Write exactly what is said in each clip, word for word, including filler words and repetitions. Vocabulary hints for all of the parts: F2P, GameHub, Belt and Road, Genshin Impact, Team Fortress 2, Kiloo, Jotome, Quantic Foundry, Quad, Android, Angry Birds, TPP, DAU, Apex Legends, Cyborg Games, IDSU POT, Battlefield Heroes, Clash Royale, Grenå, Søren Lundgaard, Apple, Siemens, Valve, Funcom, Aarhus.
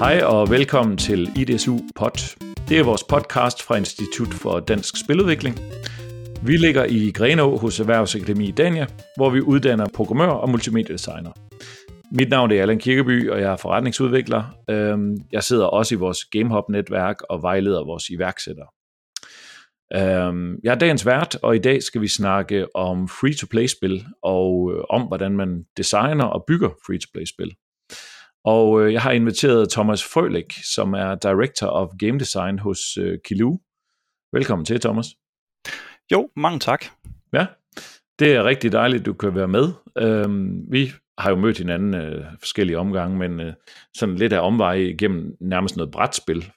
Hej og velkommen til I D S U P O T. Det er vores podcast fra Institut for Dansk Spiludvikling. Vi ligger i Grenå hos Erhvervsakademi i Dania, hvor vi uddanner programmører og multimediedesignere. Mit navn er Allan Kirkeby, og jeg er forretningsudvikler. Jeg sidder også i vores GameHub-netværk og vejleder vores iværksættere. Jeg er dagens vært, og i dag skal vi snakke om free-to-play-spil, og om hvordan man designer og bygger free-to-play-spil. Og jeg har inviteret Thomas Frøhlich, som er Director of Game Design hos Kiloo. Velkommen til, Thomas. Jo, mange tak. Ja, det er rigtig dejligt, at du kan være med. Vi har jo mødt hinanden øh, forskellige omgange, men øh, sådan lidt af omveje igennem nærmest noget brætspil,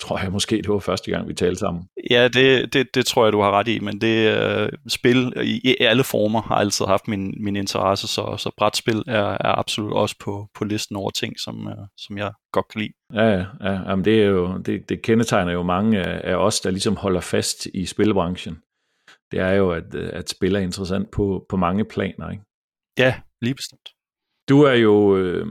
tror jeg måske, det var første gang, vi talte sammen. Ja, det, det, det tror jeg, du har ret i, men det øh, spil i, i alle former har altid haft min, min interesse, så, så brætspil er, er absolut også på, på listen over ting, som, øh, som jeg godt kan lide. Ja, ja, ja jamen det, er jo, det, det kendetegner jo mange af os, der ligesom holder fast i spilbranchen. Det er jo, at, at spil er interessant på, på mange planer, ikke? Ja, lige bestemt. Du er jo øh,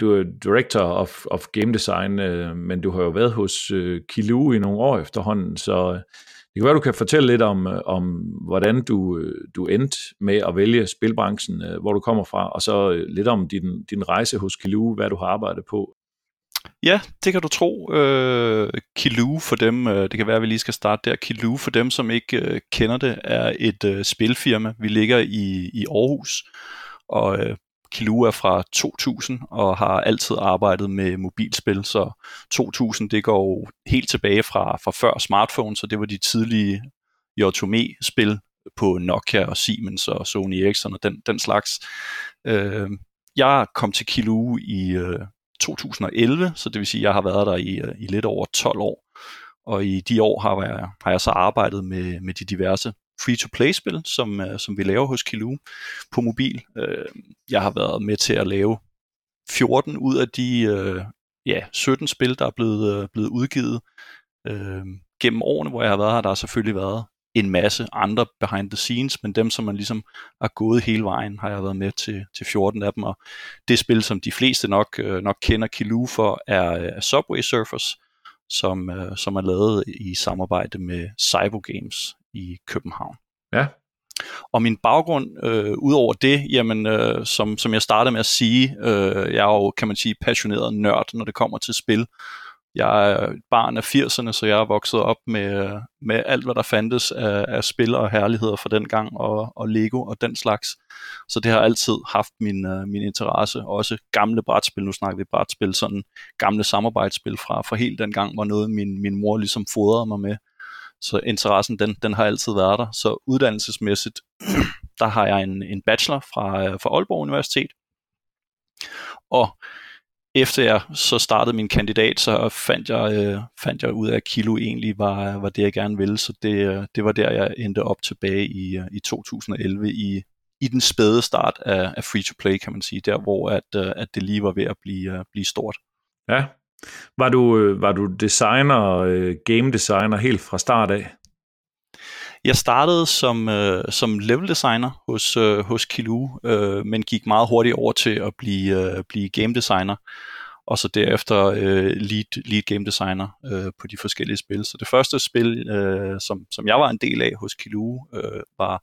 du er director of, of game design, øh, men du har jo været hos øh, Kiloo i nogle år efterhånden, så det kan være, du kan fortælle lidt om, om hvordan du, du endte med at vælge spilbranchen, øh, hvor du kommer fra, og så øh, lidt om din, din rejse hos Kiloo, hvad du har arbejdet på. Ja, det kan du tro. Øh, Kiloo for dem, øh, det kan være, at vi lige skal starte der. Kiloo for dem, som ikke øh, kender det, er et øh, spilfirma. Vi ligger i, i Aarhus, og øh, Kiloo er fra to tusind og har altid arbejdet med mobilspil, så to tusind det går jo helt tilbage fra, fra før smartphones, så det var de tidlige Jotome-spil på Nokia og Siemens og Sony Ericsson og den, den slags. Øh, jeg kom til Kiloo i øh, to tusind og elleve, så det vil sige, at jeg har været der i, i lidt over tolv år, og i de år har jeg, har jeg så arbejdet med, med de diverse free-to-play-spil, som, som vi laver hos Kiloo på mobil. Jeg har været med til at lave fjorten ud af de ja, sytten spil, der er blevet, blevet udgivet gennem årene, hvor jeg har været her. Der har selvfølgelig været en masse andre behind the scenes, men dem, som man ligesom er gået hele vejen, har jeg været med til, til fjorten af dem, og det spil, som de fleste nok, nok kender Kiloo for, er Subway Surfers, som, som er lavet i samarbejde med Cyborg Games i København. Ja. Og min baggrund, øh, ud over det, jamen, øh, som, som jeg startede med at sige, øh, jeg er jo, kan man sige, passioneret nørd, når det kommer til spil. Jeg er barn af firserne, så jeg er vokset op med, med alt, hvad der fandtes af, af spil og herligheder fra dengang, og, og Lego og den slags. Så det har altid haft min, uh, min interesse. Også gamle brætspil, nu snakker vi brætspil, sådan gamle samarbejdsspil fra, fra helt dengang, var noget min, min mor ligesom fodrede mig med. Så interessen, den, den har altid været der. Så uddannelsesmæssigt, der har jeg en, en bachelor fra, fra Aalborg Universitet. Og efter jeg så startede min kandidat, så fandt jeg, øh, fandt jeg ud af, at Kiloo egentlig var, var det, jeg gerne ville. Så det, det var der, jeg endte op tilbage i, i to tusind og elleve i, i den spæde start af, af free-to-play, kan man sige. Der, hvor at, at det lige var ved at blive, blive stort. Ja. Var du, var du designer, game designer helt fra start af? Jeg startede som, øh, som level designer hos, øh, hos Kiloo, øh, men gik meget hurtigt over til at blive, øh, blive game designer, og så derefter øh, lead, lead game designer øh, på de forskellige spil. Så det første spil, øh, som, som jeg var en del af hos Kiloo, øh, var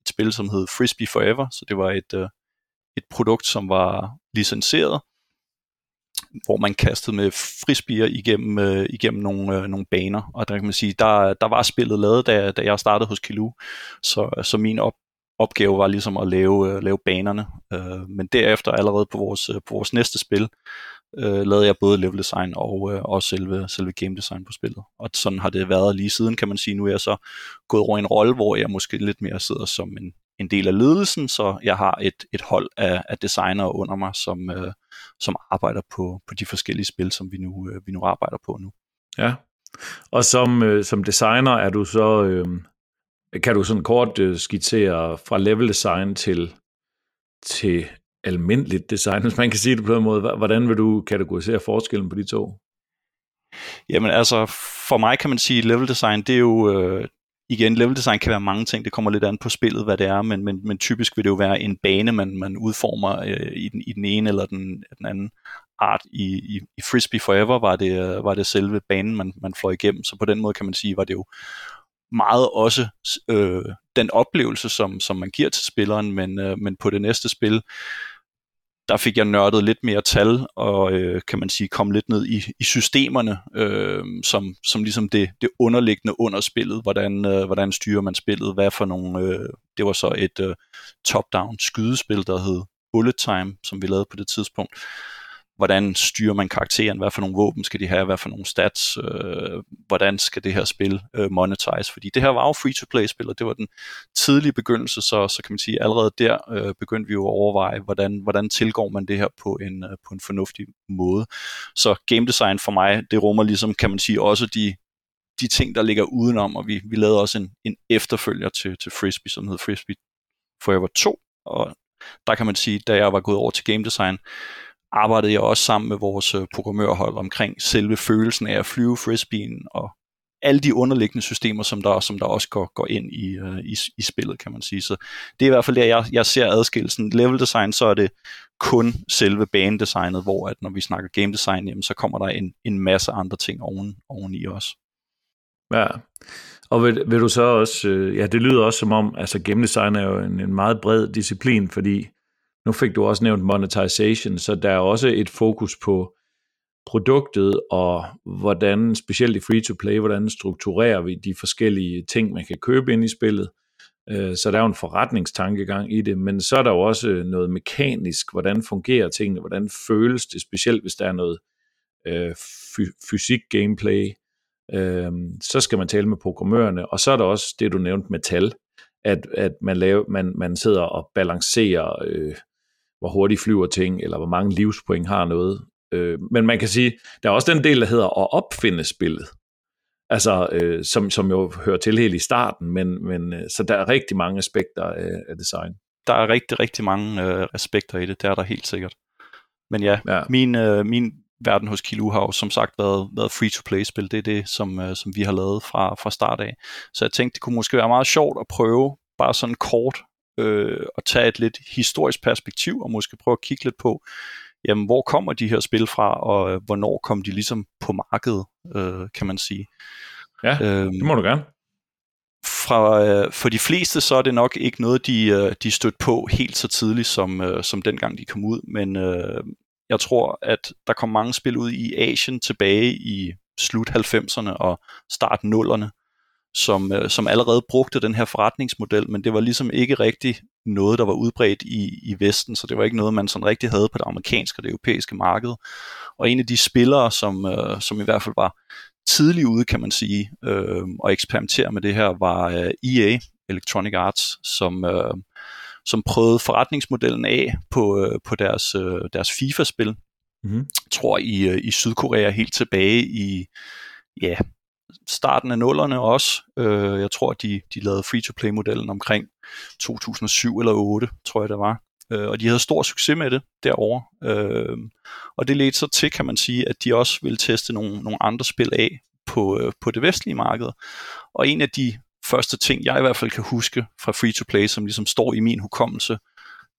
et spil, som hed Frisbee Forever, så det var et, øh, et produkt, som var licenseret, hvor man kastede med frisbier igennem, øh, igennem nogle, øh, nogle baner. Og der kan man sige, der, der var spillet lavet, da, da jeg startede hos Kiloo. Så, så min op, opgave var ligesom at lave, øh, lave banerne. Øh, men derefter allerede på vores, øh, på vores næste spil, øh, lavede jeg både level design og, øh, og selve, selve game design på spillet. Og sådan har det været lige siden, kan man sige. Nu er jeg så gået over en rolle, hvor jeg måske lidt mere sidder som en, en del af ledelsen, så jeg har et, et hold af, af designere under mig, som... Øh, som arbejder på, på de forskellige spil, som vi nu, øh, vi nu arbejder på nu. Ja, og som, øh, som designer er du så, øh, kan du sådan kort øh, skitsere fra level design til, til almindeligt design, hvis man kan sige det på den måde. Hvordan vil du kategorisere forskellen på de to? Jamen altså, for mig kan man sige, level design, det er jo... Øh, Igen, level design kan være mange ting, det kommer lidt an på spillet, hvad det er, men, men, men typisk vil det jo være en bane, man, man udformer øh, i, den, i den ene eller den, den anden art i, i, i Frisbee Forever var det, var det selve banen, man, man fløj igennem. Så på den måde kan man sige, var det jo meget også øh, den oplevelse, som, som man giver til spilleren, men, øh, men på det næste spil, der fik jeg nørdet lidt mere tal, og øh, kan man sige, kom lidt ned i, i systemerne, øh, som, som ligesom det, det underliggende under spillet, hvordan, øh, hvordan styrer man spillet, hvad for nogle, øh, det var så et øh, top-down skydespil, der hed Bullet Time, som vi lavede på det tidspunkt. Hvordan styrer man karakteren, hvad for nogle våben skal de have, hvad for nogle stats, øh, hvordan skal det her spil øh, monetize, fordi det her var jo free-to-play-spil, og det var den tidlige begyndelse, så, så kan man sige, allerede der øh, begyndte vi jo at overveje, hvordan, hvordan tilgår man det her på en, øh, på en fornuftig måde. Så game design for mig, det rummer ligesom, kan man sige, også de, de ting, der ligger udenom, og vi, vi lavede også en, en efterfølger til, til Frisbee, som hed Frisbee Forever to, og der kan man sige, da jeg var gået over til game design, arbejdede jeg også sammen med vores programmørhold omkring selve følelsen af at flyve frisbeen og alle de underliggende systemer, som der, som der også går, går ind i, uh, i, i spillet, kan man sige. Så det er i hvert fald der, jeg, jeg ser adskillelsen. Level design, så er det kun selve banedesignet, hvor at når vi snakker game design, jamen, så kommer der en, en masse andre ting oven, oven i os. Ja, og vil, vil du så også, øh, ja det lyder også som om, altså game design er jo en, en meget bred disciplin, fordi nu fik du også nævnt monetization, så der er også et fokus på produktet og hvordan, specielt i free-to-play, hvordan strukturerer vi de forskellige ting, man kan købe ind i spillet. Så der er jo en forretningstankegang i det, men så er der jo også noget mekanisk, hvordan fungerer tingene, hvordan føles det, specielt hvis der er noget øh, fysik-gameplay, øh, så skal man tale med programmørerne, og så er der også det, du nævnte med tal, at, at man, laver, man, man sidder og balancerer øh, hvor hurtigt flyver ting, eller hvor mange livspoint har noget. Øh, men man kan sige, der er også den del, der hedder at opfinde spillet, altså, øh, som, som jo hører til helt i starten, men, men, øh, så der er rigtig mange aspekter af, af design. Der er rigtig, rigtig mange øh, aspekter i det, det er der helt sikkert. Men ja, ja. Min, øh, min verden hos Kiloo har jo som sagt været, været free-to-play-spil, det er det, som, øh, som vi har lavet fra, fra start af. Så jeg tænkte, det kunne måske være meget sjovt at prøve, bare sådan kort, Øh, og tage et lidt historisk perspektiv og måske prøve at kigge lidt på, jamen, hvor kommer de her spil fra, og øh, hvornår kom de ligesom på markedet, øh, kan man sige. Ja, øhm, det må du gerne. Fra, øh, for de fleste, så er det nok ikke noget, de, øh, de stødte på helt så tidligt, som, øh, som dengang de kom ud, men øh, jeg tror, at der kom mange spil ud i Asien tilbage i slut halvfemserne og start nullerne, Som, som allerede brugte den her forretningsmodel, men det var ligesom ikke rigtig noget, der var udbredt i, i Vesten, så det var ikke noget, man sådan rigtig havde på det amerikanske og det europæiske marked. Og en af de spillere, som, øh, som i hvert fald var tidlig ude, kan man sige, øh, og eksperimentere med det her, var øh, E A, Electronic Arts, som, øh, som prøvede forretningsmodellen af på, øh, på deres, øh, deres FIFA-spil, mm-hmm. tror i, øh, i Sydkorea helt tilbage i... ja, starten af nullerne også. Øh, jeg tror, de, de lavede free-to-play-modellen omkring to tusind og syv eller otte, tror jeg, det var. Øh, og de havde stor succes med det derovre. Øh, og det ledte så til, kan man sige, at de også ville teste nogle, nogle andre spil af på, øh, på det vestlige marked. Og en af de første ting, jeg i hvert fald kan huske fra free-to-play, som ligesom står i min hukommelse,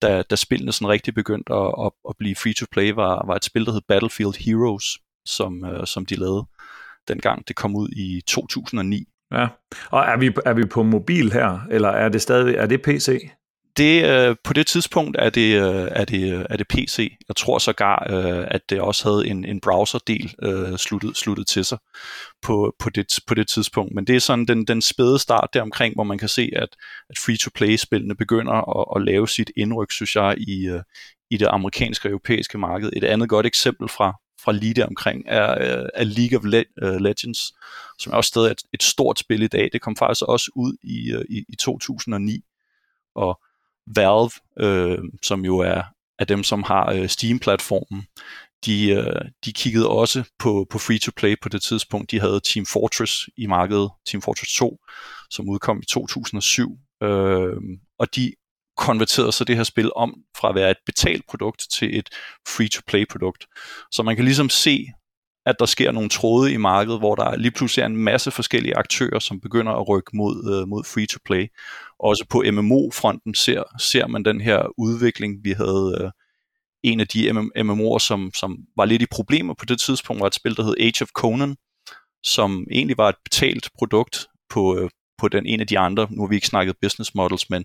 da, da spillene sådan rigtig begyndte at, at, at blive free-to-play, var, var et spil, der hed Battlefield Heroes, som, øh, som de lavede. Dengang det kom ud i to tusind og ni. Ja. Og er vi er vi på mobil her, eller er det stadig er det P C? Det øh, på det tidspunkt er det øh, er det er det P C. Jeg tror sågar øh, at det også havde en en browserdel øh, sluttet sluttet til sig på på det på det tidspunkt. Men det er sådan den den spæde start der omkring, hvor man kan se at at free-to-play spillene begynder at, at lave sit indryk, synes jeg, i øh, i det amerikanske og europæiske marked. Et andet godt eksempel fra fra lige der omkring, er, er League of Legends, som er også stadig et, et stort spil i dag. Det kom faktisk også ud i, i, i to tusind og ni. Og Valve, øh, som jo er, er dem, som har øh, Steam-platformen, de, øh, de kiggede også på, på free-to-play på det tidspunkt. De havde Team Fortress i markedet, Team Fortress to, som udkom i to tusind og syv. Øh, og de konverterede så det her spil om fra at være et betalt produkt til et free-to-play produkt. Så man kan ligesom se, at der sker nogle tråde i markedet, hvor der lige pludselig er en masse forskellige aktører, som begynder at rykke mod, uh, mod free-to-play. Også på M M O-fronten ser, ser man den her udvikling. Vi havde uh, en af de M M O'er, som, som var lidt i problemer på det tidspunkt, var et spil, der hed Age of Conan, som egentlig var et betalt produkt på, på den en af de andre, nu har vi ikke snakket business models, men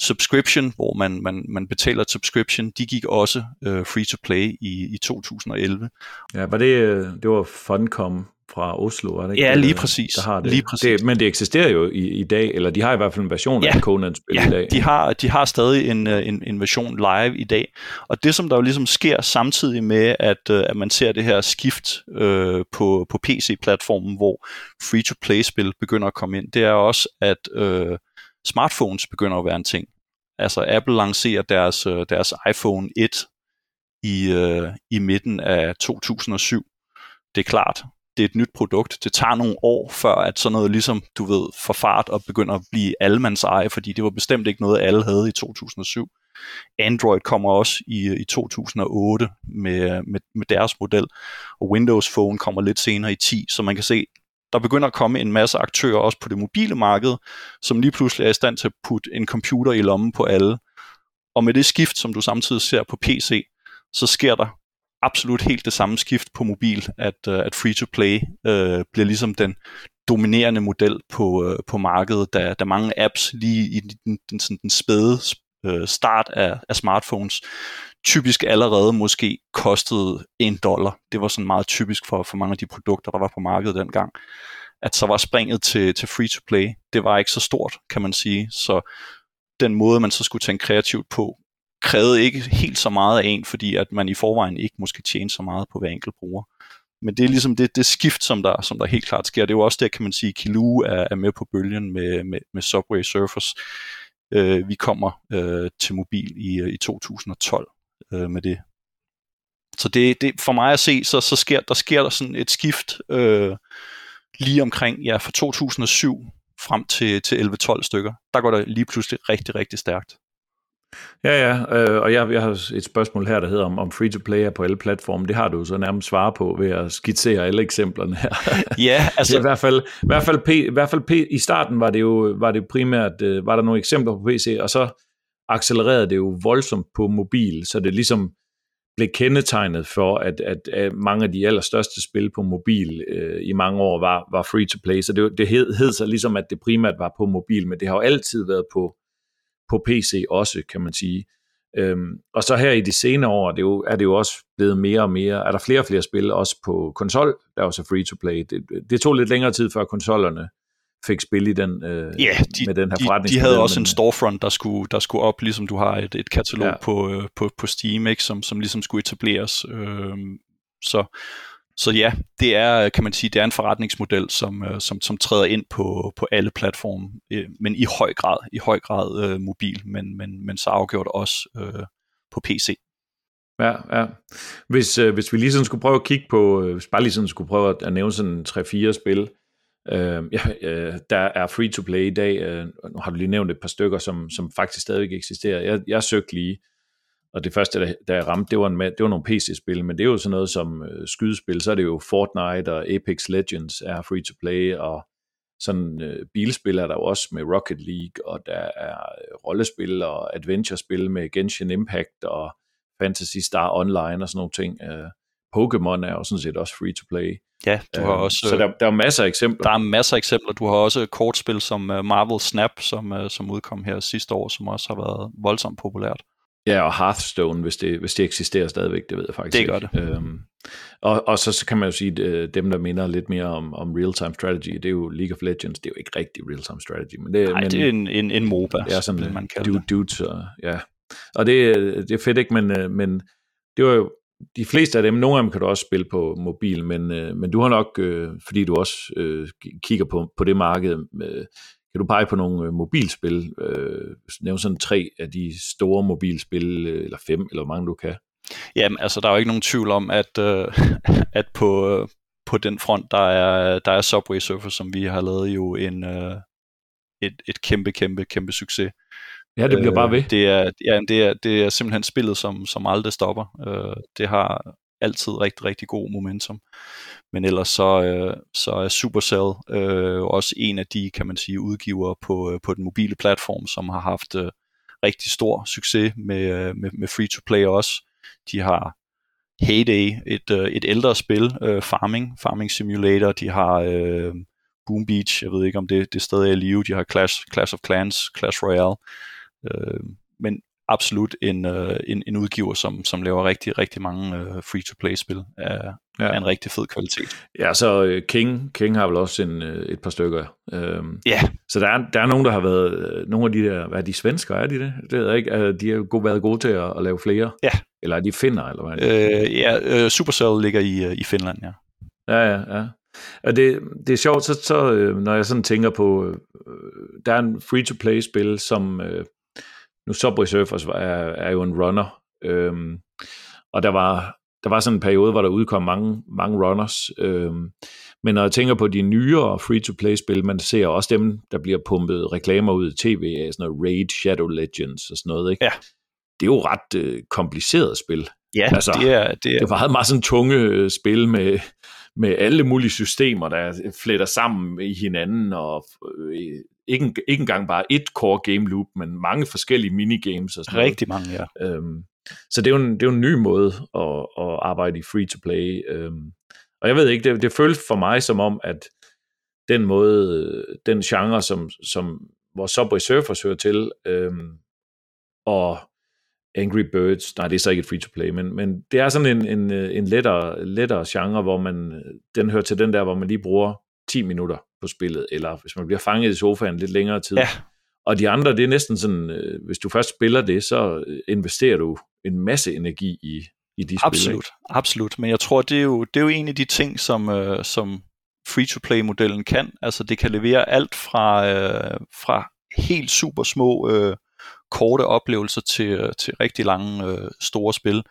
subscription, hvor man, man, man betaler et subscription, de gik også øh, free-to-play i, i to tusind og elleve. Ja, var det, det var Funcom fra Oslo, var det ikke? Ja, lige præcis. Der har det. Lige præcis. Det, men det eksisterer jo i, i dag, eller de har i hvert fald en version ja. af Conan-spil ja, i dag. Ja, de har, de har stadig en, en, en version live i dag. Og det, som der jo ligesom sker samtidig med, at, at man ser det her skift øh, på, på P C-platformen, hvor free-to-play-spil begynder at komme ind, det er også, at øh, smartphones begynder at være en ting. Altså Apple lancerer deres, deres iPhone et i, øh, i midten af to tusind og syv. Det er klart, det er et nyt produkt. Det tager nogle år før, at sådan noget ligesom, du ved, får fart og begynder at blive allemands eje, fordi det var bestemt ikke noget, alle havde i to tusind og syv. Android kommer også i, i to tusind og otte med, med, med deres model, og Windows Phone kommer lidt senere i ti, så man kan se, der begynder at komme en masse aktører også på det mobile marked, som lige pludselig er i stand til at putte en computer i lommen på alle. Og med det skift, som du samtidig ser på P C, så sker der absolut helt det samme skift på mobil, at, at free-to-play øh, bliver ligesom den dominerende model på, øh, på markedet, da, da mange apps lige i den, den, sådan den spæde øh, start af, af smartphones typisk allerede måske kostede en dollar. Det var sådan meget typisk for, for mange af de produkter, der var på markedet dengang. At så var springet til, til free-to-play, det var ikke så stort, kan man sige. Så den måde, man så skulle tænke kreativt på, krævede ikke helt så meget af en, fordi at man i forvejen ikke måske tjene så meget på hver enkelt bruger. Men det er ligesom det, det skift, som der, som der helt klart sker. Det er jo også der, kan man sige, Kiloo er, er med på bølgen med, med, med Subway Surfers. Øh, vi kommer øh, til mobil i, i to tusind og tolv øh, med det. Så det, det, for mig at se, så, så sker der sker der sådan et skift øh, lige omkring, ja, fra to tusind og syv frem til, til elleve tolv stykker. Der går det lige pludselig rigtig, rigtig stærkt. Ja, ja, øh, og jeg, jeg har et spørgsmål her, der hedder om, om free-to-play er på alle platforme. Det har du så nærmest svaret på ved at skitsere alle eksemplerne her. Ja, altså i hvert fald, i hvert fald, P, i, hvert fald P, i starten var det jo var det primært, øh, var der nogle eksempler på P C, og så accelererede det jo voldsomt på mobil, så det ligesom blev kendetegnet for, at, at, at mange af de allerstørste spil på mobil øh, i mange år var, var free-to-play, så det, det hed, hed sig ligesom, at det primært var på mobil, men det har jo altid været på på P C også, kan man sige. Øhm, og så her i de senere år, det er, jo, er det jo også blevet mere og mere, er der flere og flere spil også på konsol, der er jo så free-to-play. Det, det tog lidt længere tid, før konsollerne fik spil i den, øh, yeah, de, med den her forretningsmodel. De, de havde også en storefront, der skulle, der skulle op, ligesom du har et, et katalog ja. på, på, på Steam, ikke, som, som ligesom skulle etableres. Øhm, så, så ja, det er, kan man sige, det er en forretningsmodel, som, som, som træder ind på, på alle platforme, men i høj grad, i høj grad øh, mobil, men, men, men så afgjort også øh, på P C. Ja, ja. Hvis, øh, hvis vi lige sådan skulle prøve at kigge på, øh, hvis bare lige sådan skulle prøve at nævne sådan tre fire spil, øh, øh, der er free-to-play i dag, øh, nu har du lige nævnt et par stykker, som, som faktisk stadigvæk eksisterer. Jeg, jeg søgte lige, og det første, der, der ramte, det var, en, det var nogle P C-spil, men det er jo sådan noget som øh, skydespil, så er det jo Fortnite og Apex Legends er free-to-play, og sådan øh, bilspil er der jo også med Rocket League, og der er øh, rollespil og adventure-spil med Genshin Impact og Fantasy Star Online og sådan nogle ting. Øh, Pokémon er jo sådan set også free-to-play. Ja, du har øh, også... Så der, der er masser af eksempler. Der er masser af eksempler. Du har også kortspil som Marvel Snap, som, som udkom her sidste år, som også har været voldsomt populært. Ja, og Hearthstone, hvis det, hvis det eksisterer stadigvæk, det ved jeg faktisk ikke. Det gør ikke. det. Øhm, og, og så, så kan man jo sige, at dem, der minder lidt mere om, om real-time strategy, det er jo League of Legends, det er jo ikke rigtig real-time strategy. Men det, Nej, men, det er en, en, en MOBA, det er sådan, man kalder dude, det. Dudes, og, ja. og det, det er fedt, ikke? Men, men det var jo de fleste af dem, nogle af dem kan du også spille på mobil, men, men du har nok, fordi du også kigger på, på det marked, med, kan du pege på nogle mobilspil? Øh, nævne sådan tre af de store mobilspil, eller fem, eller hvor mange du kan? Jamen, altså, der er jo ikke nogen tvivl om, at, øh, at på, øh, på den front, der er, der er Subway Surfers, som vi har lavet jo en, øh, et, et kæmpe, kæmpe, kæmpe succes. Ja, det bliver øh, bare ved. Det er, ja, det er, det er simpelthen spillet, som, som aldrig stopper. Øh, det har altid rigtig, rigtig god momentum. Men ellers så, øh, så er Supercell øh, også en af de, kan man sige, udgivere på, øh, på den mobile platform, som har haft øh, rigtig stor succes med, øh, med, med free-to-play også. de har Heyday, et, øh, et ældre spil, øh, Farming, Farming Simulator, de har øh, Boom Beach, jeg ved ikke om det, det stadig er i live, de har Clash, Clash of Clans, Clash Royale, øh, men absolut en, øh, en, en udgiver, som, som laver rigtig, rigtig mange øh, free-to-play-spil af, ja. af en rigtig fed kvalitet. Ja, så King, King har vel også en, et par stykker. Øhm, yeah. Så der er, der er nogen, der har været, nogle af de der, hvad er de, svensker, er de det? Det ved jeg ikke, de har jo været gode til at, at lave flere. Ja. Eller er de finner, eller hvad er det? Øh, ja, øh, Supercell ligger i, i Finland, ja. Ja, ja, ja. Og det, det er sjovt, så, så når jeg sådan tænker på, der er en free-to-play-spil, som... Nu Subway Surfers er, er jo en runner, øhm, og der var, der var sådan en periode, hvor der udkom mange, mange runners, øhm, men når jeg tænker på de nyere free-to-play-spil, man ser også dem, der bliver pumpet reklamer ud i tv af sådan noget Raid Shadow Legends og sådan noget, ikke? Ja. Det er jo ret øh, kompliceret spil. Ja, altså, det er det. Er. Det var meget sådan tunge øh, spil med, med alle mulige systemer, der fletter sammen i hinanden og... Øh, Ikke, ikke engang bare et core game loop, men mange forskellige minigames og sådan noget. Rigtig mange, ja. Øhm, så det er, en, det er jo en ny måde at, at arbejde i free-to-play. Øhm, og jeg ved ikke, det, det føles for mig som om, at den måde, den genre, som, som, hvor Subway Surfers hører til, øhm, og Angry Birds, nej, det er så ikke et free-to-play, men, men det er sådan en, en, en lettere, lettere genre, hvor man, den hører til den der, hvor man lige bruger ti minutter på spillet, eller hvis man bliver fanget i sofaen lidt længere tid. Ja. Og de andre, det er næsten sådan, øh, hvis du først spiller det, så investerer du en masse energi i, i de absolut, spil. Absolut, absolut. Men jeg tror, det er jo, det er jo en af de ting, som, øh, som free-to-play-modellen kan. Altså, det kan levere alt fra, øh, fra helt super små, øh, korte oplevelser til, til rigtig lange, øh, store spil.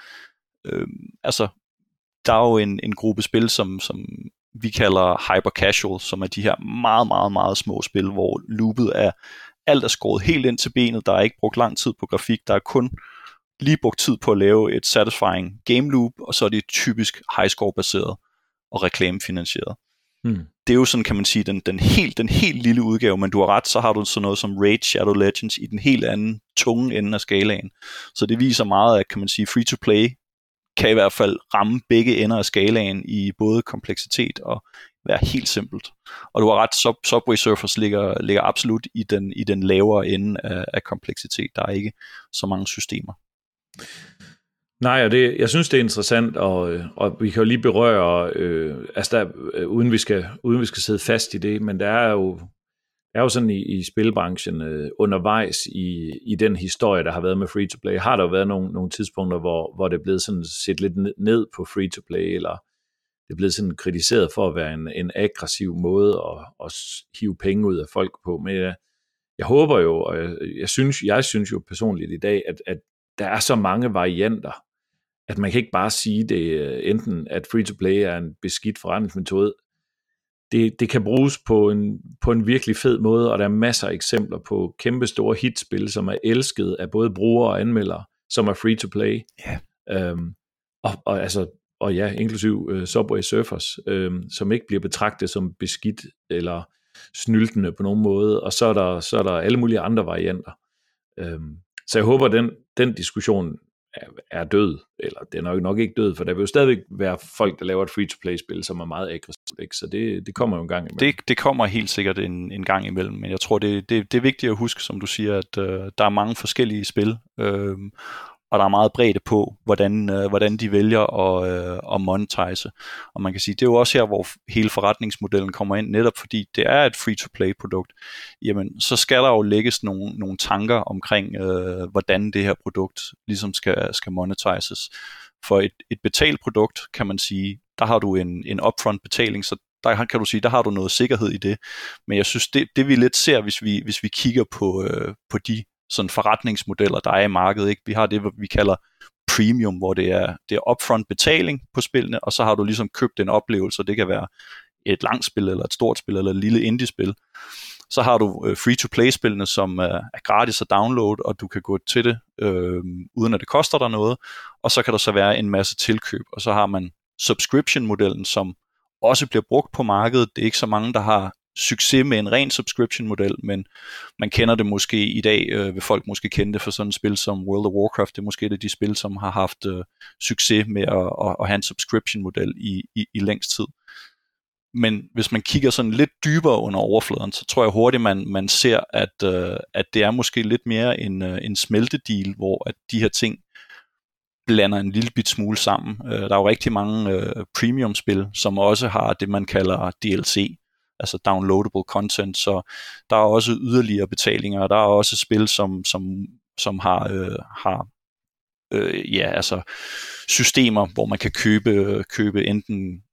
Øh, altså, der er jo en, en gruppe spil, som, som vi kalder hyper casual, som er de her meget, meget, meget små spil, hvor loopet er, alt er skåret helt ind til benet, der er ikke brugt lang tid på grafik, der er kun lige brugt tid på at lave et satisfying game loop, og så er det typisk highscore baseret og reklamefinansieret. Hmm. Det er jo sådan, kan man sige, den, den, helt, den helt lille udgave, men du har ret, så har du sådan noget som Raid Shadow Legends i den helt anden tunge ende af skalaen. Så det viser meget, at kan man sige, free-to-play kan i hvert fald ramme begge ender af skalaen i både kompleksitet og være helt simpelt. Og du har ret, Sub- Subway Surfers ligger, ligger absolut i den, i den lavere ende af, af kompleksitet. Der er ikke så mange systemer. Nej, og det, jeg synes, det er interessant, og, og vi kan jo lige berøre, øh, altså der, øh, uden, vi skal, uden vi skal sidde fast i det, men der er jo, er jo sådan i, i spilbranchen øh, undervejs i, i den historie, der har været med free-to-play, har der jo været nogle, nogle tidspunkter, hvor, hvor det er blevet sådan set lidt ned på free-to-play, eller det er blevet sådan kritiseret for at være en, en aggressiv måde at, at hive penge ud af folk på. Men jeg, jeg håber jo, og jeg, jeg, synes, jeg synes jo personligt i dag, at, at der er så mange varianter, at man kan ikke bare sige det, enten at free-to-play er en beskidt forretningsmetode. Det, det kan bruges på en, på en virkelig fed måde, og der er masser af eksempler på kæmpe store hitspil, som er elsket af både brugere og anmeldere, som er free-to-play. Yeah. Øhm, og, og, altså, og ja, inklusiv uh, Subway Surfers, øhm, som ikke bliver betragtet som beskidt eller snyltende på nogen måde, og så er der, så er der alle mulige andre varianter. Øhm, så jeg håber, at den, den diskussion er, er død, eller den er jo nok ikke død, for der vil jo stadigvæk være folk, der laver et free-to-play-spil, som er meget aggressivt, ikke? Så det, det kommer jo en gang imellem. Det, det kommer helt sikkert en, en gang imellem, men jeg tror, det, det, det er vigtigt at huske, som du siger, at øh, der er mange forskellige spil, øh, og der er meget bredde på, hvordan, øh, hvordan de vælger at, øh, at monetize. Og man kan sige, det er jo også her, hvor hele forretningsmodellen kommer ind, netop fordi det er et free-to-play-produkt. Jamen, så skal der jo lægges nogle, nogle tanker omkring, øh, hvordan det her produkt ligesom skal, skal monetizes. For et, et betalt produkt, kan man sige, der har du en, en upfront betaling, så der kan du sige, der har du noget sikkerhed i det. Men jeg synes, det, det vi lidt ser, hvis vi, hvis vi kigger på, øh, på de sådan forretningsmodeller, der er i markedet, ikke? Vi har det, vi kalder premium, hvor det er, det er upfront betaling på spillene, og så har du ligesom købt en oplevelse, og det kan være et langt spil, eller et stort spil, eller et lille indie-spil. Så har du øh, free-to-play-spillene, som er, er gratis at downloade, og du kan gå til det, øh, uden at det koster dig noget, og så kan der så være en masse tilkøb, og så har man subscription-modellen, som også bliver brugt på markedet. Det er ikke så mange, der har succes med en ren subscription-model, men man kender det måske i dag, øh, vil folk måske kende det for sådan et spil som World of Warcraft. Det er måske et af de spil, som har haft øh, succes med at, at, at have en subscription-model i, i, i længst tid. Men hvis man kigger sådan lidt dybere under overfladen, så tror jeg hurtigt, man, man ser, at, øh, at det er måske lidt mere en, øh, en smeltedeal, hvor at de her ting blander en lille bit smule sammen. Øh, der er jo rigtig mange øh, premium-spil, som også har det, man kalder D L C, altså downloadable content, så der er også yderligere betalinger, og der er også spil, som, som, som har, øh, har øh, ja, altså systemer, hvor man kan købe, købe enten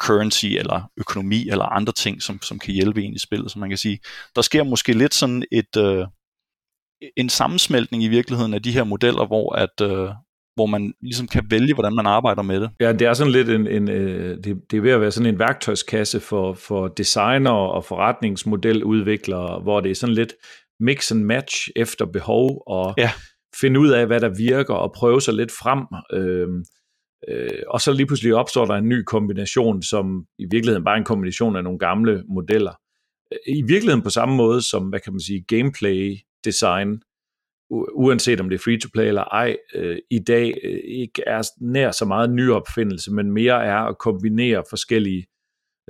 currency eller økonomi eller andre ting, som, som kan hjælpe en i spillet. Så man kan sige, der sker måske lidt sådan et, øh, en sammensmeltning i virkeligheden af de her modeller, hvor at øh, hvor man ligesom kan vælge, hvordan man arbejder med det. Ja, det er sådan lidt en, en øh, det, det er ved at være sådan en værktøjskasse for, for designer og forretningsmodeludviklere, hvor det er sådan lidt mix and match efter behov, og ja. Finde ud af, hvad der virker, og prøve sig lidt frem. Øh, øh, og så lige pludselig opstår der en ny kombination, som i virkeligheden bare er en kombination af nogle gamle modeller. I virkeligheden på samme måde som, hvad kan man sige, gameplay-design, uanset om det er free-to-play eller ej, øh, i dag øh, ikke er nær så meget nyopfindelse, men mere er at kombinere forskellige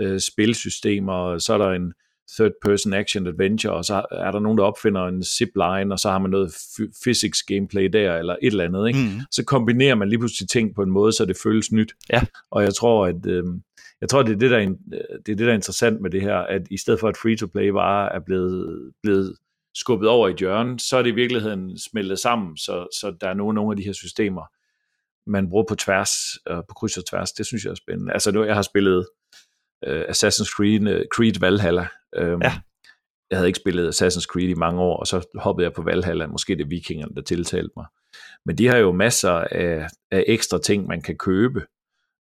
øh, spilsystemer. Så er der en third-person action-adventure, og så er der nogen, der opfinder en zipline, og så har man noget f- physics-gameplay der, eller et eller andet. Ikke? Mm. Så kombinerer man lige pludselig ting på en måde, så det føles nyt. Ja. Og jeg tror, at øh, jeg tror, det er det, der er, det er det, der er interessant med det her, at i stedet for, at free-to-play bare er blevet... blevet skubbet over i hjørnet, så er det i virkeligheden smeltet sammen, så, så der er nogle, nogle af de her systemer, man bruger på tværs, øh, på kryds og tværs. Det synes jeg er spændende. Altså nu, jeg har spillet øh, Assassin's Creed, øh, Creed Valhalla. Øhm, ja. Jeg havde ikke spillet Assassin's Creed i mange år, og så hoppede jeg på Valhalla, måske det er vikingerne, der tiltalte mig. Men de har jo masser af, af ekstra ting, man kan købe,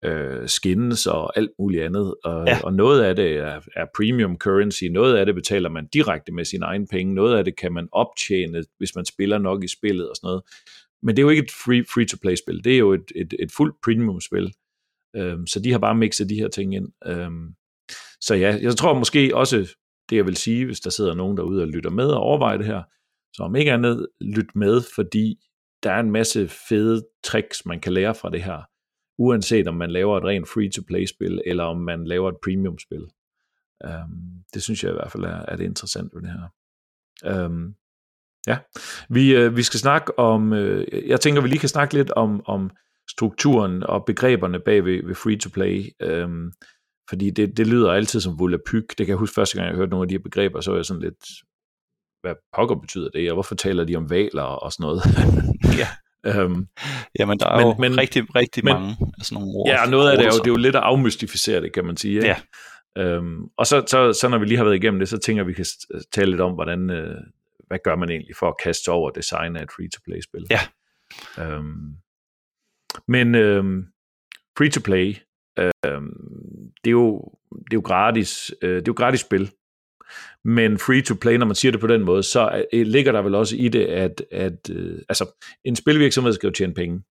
øh, skins og alt muligt andet, og, ja. Og noget af det er, er premium currency, noget af det betaler man direkte med sine egne penge, noget af det kan man optjene, hvis man spiller nok i spillet og sådan noget, men det er jo ikke et free, free-to-play spil, det er jo et, et, et fuldt premium spil, øhm, så de har bare mixet de her ting ind, øhm, så ja, jeg tror måske også, det jeg vil sige, hvis der sidder nogen derude og lytter med og overvejer det her, så om ikke andet, lyt med, fordi der er en masse fede tricks, man kan lære fra det her, uanset om man laver et rent free-to-play-spil, eller om man laver et premium-spil. Um, det synes jeg i hvert fald er, er det interessant ved det her. Um, ja, vi, øh, vi skal snakke om, øh, jeg tænker, vi lige kan snakke lidt om, om strukturen og begreberne bag ved, ved free-to-play, um, fordi det, det lyder altid som volapyk. Det kan jeg huske første gang, jeg hørte nogle af de her begreber, så var jeg sådan lidt, hvad pokker betyder det, og hvorfor taler de om valer og sådan noget? Ja. Øhm, Jamen der er men, jo men, rigtig, rigtig men, mange af sådan nogle ord. Ja, noget af det er jo, det er jo lidt at afmystificere det, kan man sige, ikke? Ja. Øhm, og så, så, så når vi lige har været igennem det, så tænker vi kan tale lidt om, hvordan, øh, hvad gør man egentlig for at kaste over design af et free-to-play-spil. Ja. Øhm, men øhm, free-to-play, øhm, det, er jo, det er jo gratis, øh, det er jo gratis spil. Men free-to-play, når man siger det på den måde, så ligger der vel også i det, at, at øh, altså, en spilvirksomhed skal jo tjene penge.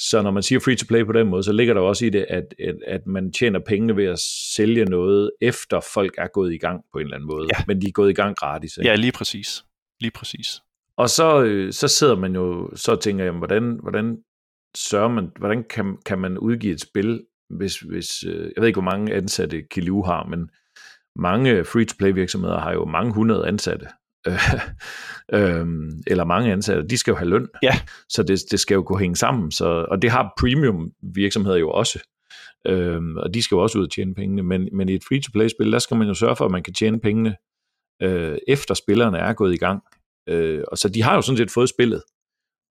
Så når man siger free-to-play på den måde, så ligger der også i det, at, at, at man tjener pengene ved at sælge noget, efter folk er gået i gang på en eller anden måde. Ja. Men de er gået i gang gratis. Ikke? Ja, lige præcis. Lige præcis. Og så, øh, så sidder man jo, så tænker jeg, hvordan, hvordan sørger man, hvordan kan, kan man udgive et spil, hvis, hvis øh, jeg ved ikke, hvor mange ansatte Kiloo har, men mange free-to-play-virksomheder har jo mange hundrede ansatte, øhm, eller mange ansatte, de skal jo have løn, yeah. Så det, det skal jo kunne hænge sammen, så, og det har premium-virksomheder jo også, øhm, og de skal jo også ud og tjene pengene, men, men i et free-to-play-spil, der skal man jo sørge for, at man kan tjene pengene, øh, efter spillerne er gået i gang, øh, og så de har jo sådan set fået spillet,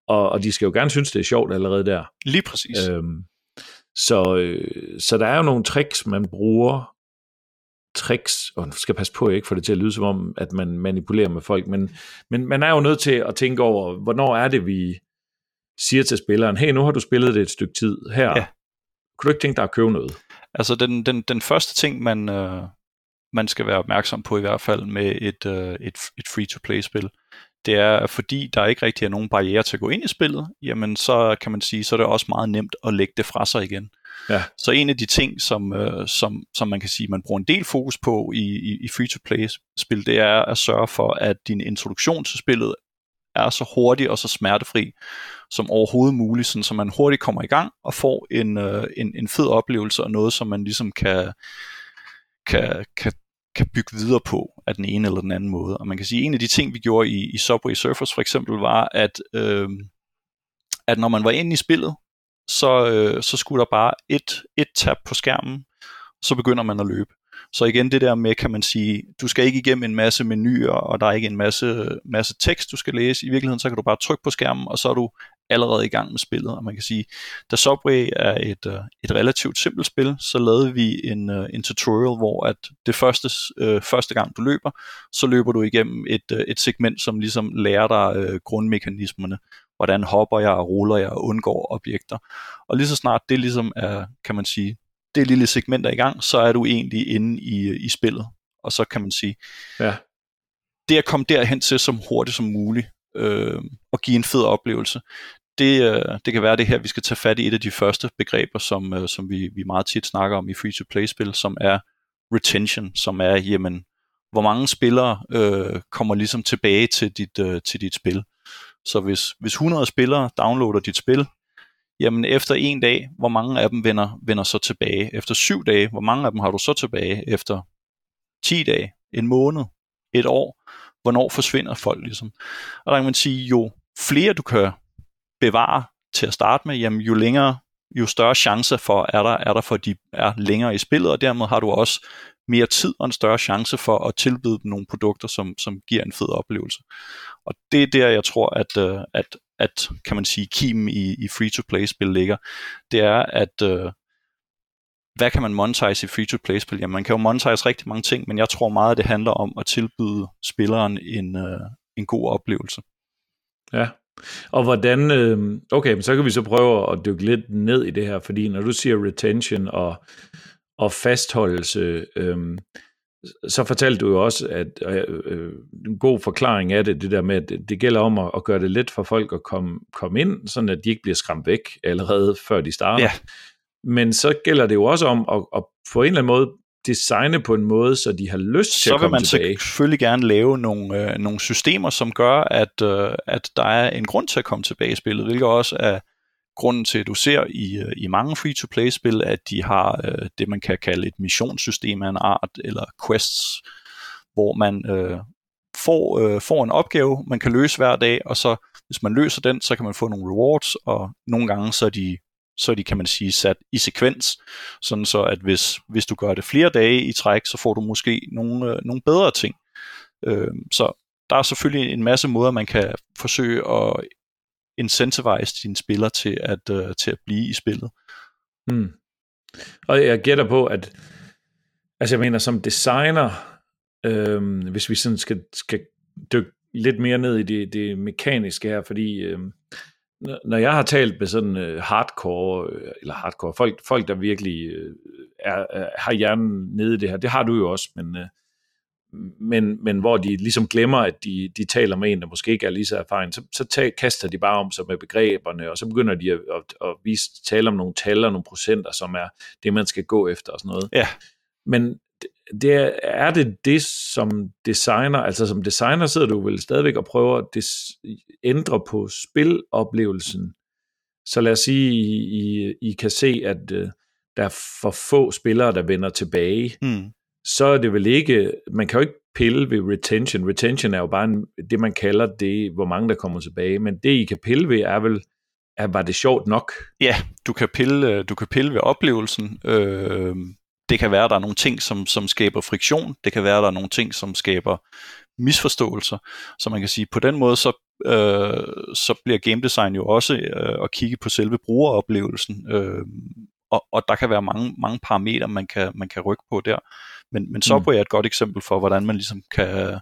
og, og de skal jo gerne synes, det er sjovt allerede der. Lige præcis. Øhm, så, øh, så der er jo nogle tricks, man bruger, tricks, og man skal passe på, at jeg ikke får det til at lyde som om, at man manipulerer med folk, men, men man er jo nødt til at tænke over, hvornår er det, vi siger til spilleren, hey, nu har du spillet det et stykke tid her, ja. Kunne du ikke tænke dig at købe noget? Altså den, den, den første ting, man, øh, man skal være opmærksom på i hvert fald med et, øh, et, et free-to-play-spil, det er, fordi der ikke rigtig er nogen barriere til at gå ind i spillet, jamen så kan man sige, så er det også meget nemt at lægge det fra sig igen. Ja. Så en af de ting, som, øh, som, som man kan sige, man bruger en del fokus på i, i, i free-to-play-spil, det er at sørge for, at din introduktion til spillet er så hurtig og så smertefri som overhovedet muligt, sådan, så man hurtigt kommer i gang og får en, øh, en, en fed oplevelse og noget, som man ligesom kan, kan, kan, kan bygge videre på af den ene eller den anden måde. Og man kan sige, at en af de ting, vi gjorde i, i Subway Surfers for eksempel, var, at, øh, at når man var inde i spillet, så, øh, så skulle der bare et, et tab på skærmen, så begynder man at løbe. Så igen det der med, kan man sige, du skal ikke igennem en masse menuer, og der er ikke en masse, masse tekst, du skal læse. I virkeligheden, så kan du bare trykke på skærmen, og så er du allerede i gang med spillet. Og man kan sige, da Subway er et, et relativt simpelt spil, så lavede vi en, en tutorial, hvor at det første, øh, første gang du løber, så løber du igennem et, et segment, som ligesom lærer dig øh, grundmekanismerne. Hvordan hopper jeg, ruller jeg og undgår objekter. Og lige så snart det ligesom er, kan man sige, det lille segment er i gang, så er du egentlig inde i, i spillet. Og så kan man sige, ja. Det at komme derhen til som hurtigt som muligt, øh, og give en fed oplevelse, det, øh, det kan være det her, vi skal tage fat i et af de første begreber, som, øh, som vi, vi meget tit snakker om i free-to-play-spil, som er retention, som er, jamen, hvor mange spillere øh, kommer ligesom tilbage til dit, øh, til dit spil. Så hvis, hvis hundrede spillere downloader dit spil, jamen efter en dag, hvor mange af dem vender, vender så tilbage? Efter syv dage, hvor mange af dem har du så tilbage? Efter ti dage, en måned, et år, hvornår forsvinder folk ligesom? Og der kan man sige, jo flere du kan bevare til at starte med, jamen jo længere, jo større chancer for, er der, er der for, de er længere i spillet, og dermed har du også mere tid og en større chance for at tilbyde dem nogle produkter, som, som giver en fed oplevelse. Og det er der, jeg tror, at, at, at kan man sige, kimen i, i free-to-play-spil ligger. Det er, at øh, hvad kan man monetize i free-to-play-spil? Jamen, man kan jo monetize rigtig mange ting, men jeg tror meget, at det handler om at tilbyde spilleren en, øh, en god oplevelse. Ja. Og hvordan, øh, okay, men så kan vi så prøve at dykke lidt ned i det her, fordi når du siger retention og, og fastholdelse, øh, så fortalte du jo også, at øh, en god forklaring af det, det der med, at det gælder om at, at gøre det let for folk at komme, komme ind, sådan at de ikke bliver skræmt væk allerede før de starter. Ja. Men så gælder det jo også om at, at på en eller anden måde designe på en måde, så de har lyst til så at komme tilbage. Så vil man selvfølgelig gerne lave nogle, øh, nogle systemer, som gør, at, øh, at der er en grund til at komme tilbage i spillet, hvilket også er grunden til, at du ser i, i mange free-to-play-spil, at de har øh, det, man kan kalde et missionssystem af en art, eller quests, hvor man øh, får, øh, får en opgave, man kan løse hver dag, og så hvis man løser den, så kan man få nogle rewards, og nogle gange så er de så er de, kan man sige, sat i sekvens, sådan så at hvis, hvis du gør det flere dage i træk, så får du måske nogle, øh, nogle bedre ting. Øh, så der er selvfølgelig en masse måder, man kan forsøge at incentivize dine spillere til at, øh, til at blive i spillet. Hmm. Og jeg gætter på, at altså jeg mener, som designer, øh, hvis vi sådan skal, skal dykke lidt mere ned i det, det mekaniske her, fordi øh, når jeg har talt med sådan uh, hardcore, eller hardcore, folk, folk der virkelig uh, er, er, har hjernen nede i det her, det har du jo også, men, uh, men, men hvor de ligesom glemmer, at de, de taler med en, der måske ikke er lige så erfaren, så, så tag, kaster de bare om sig med begreberne, og så begynder de at, at, at vise, tale om nogle tal og nogle procenter, som er det, man skal gå efter og sådan noget. Ja. Men det er, er det det som designer, altså som designer sidder du vel stadigvæk og prøver at des- ændre på spiloplevelsen. Så lad os sige, I, I kan se, at uh, der er for få spillere, der vender tilbage. Mm. Så er det vel ikke, man kan jo ikke pille ved retention. Retention er jo bare en, det, man kalder det, hvor mange der kommer tilbage. Men det, I kan pille ved, er vel, er, var det sjovt nok? Ja, du kan pille, du kan pille ved oplevelsen. Øh... Det kan være, at der er nogle ting, som, som skaber friktion. Det kan være, at der er nogle ting, som skaber misforståelser. Så man kan sige, på den måde, så, øh, så bliver game design jo også øh, at kigge på selve brugeroplevelsen. Øh, og, og der kan være mange, mange parametre, man kan, man kan rykke på der. Men, men Subway mm. er et godt eksempel for, hvordan man ligesom kan,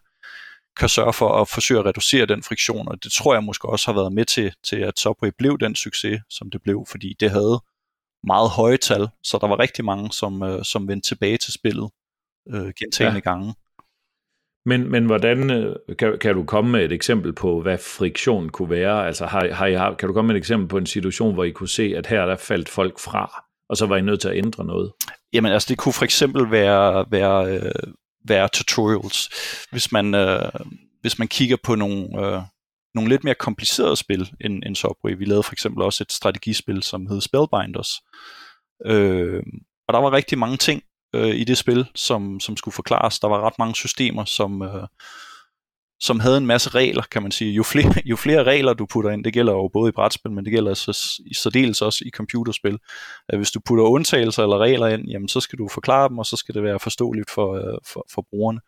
kan sørge for at forsøge at reducere den friktion. Og det tror jeg måske også har været med til, til at Subway blev den succes, som det blev, fordi det havde meget høje tal, så der var rigtig mange, som, øh, som vendte tilbage til spillet øh, gentagende ja. gange. Men, men hvordan, øh, kan, kan du komme med et eksempel på, hvad friktion kunne være? Altså, har, har I, kan du komme med et eksempel på en situation, hvor I kunne se, at her der faldt folk fra, og så var I nødt til at ændre noget? Jamen altså, det kunne for eksempel være, være, øh, være tutorials. Hvis man, øh, hvis man kigger på nogle, øh, nogle lidt mere komplicerede spil end, end Subway. Vi lavede for eksempel også et strategispil, som hed Spellbinders. Øh, og der var rigtig mange ting øh, i det spil, som, som skulle forklares. Der var ret mange systemer, som... Øh, som havde en masse regler, kan man sige. Jo flere, jo flere regler, du putter ind, det gælder jo både i brætspil, men det gælder så, i særdeles også i computerspil. Hvis du putter undtagelser eller regler ind, jamen, så skal du forklare dem, og så skal det være forståeligt for, for, for brugerne.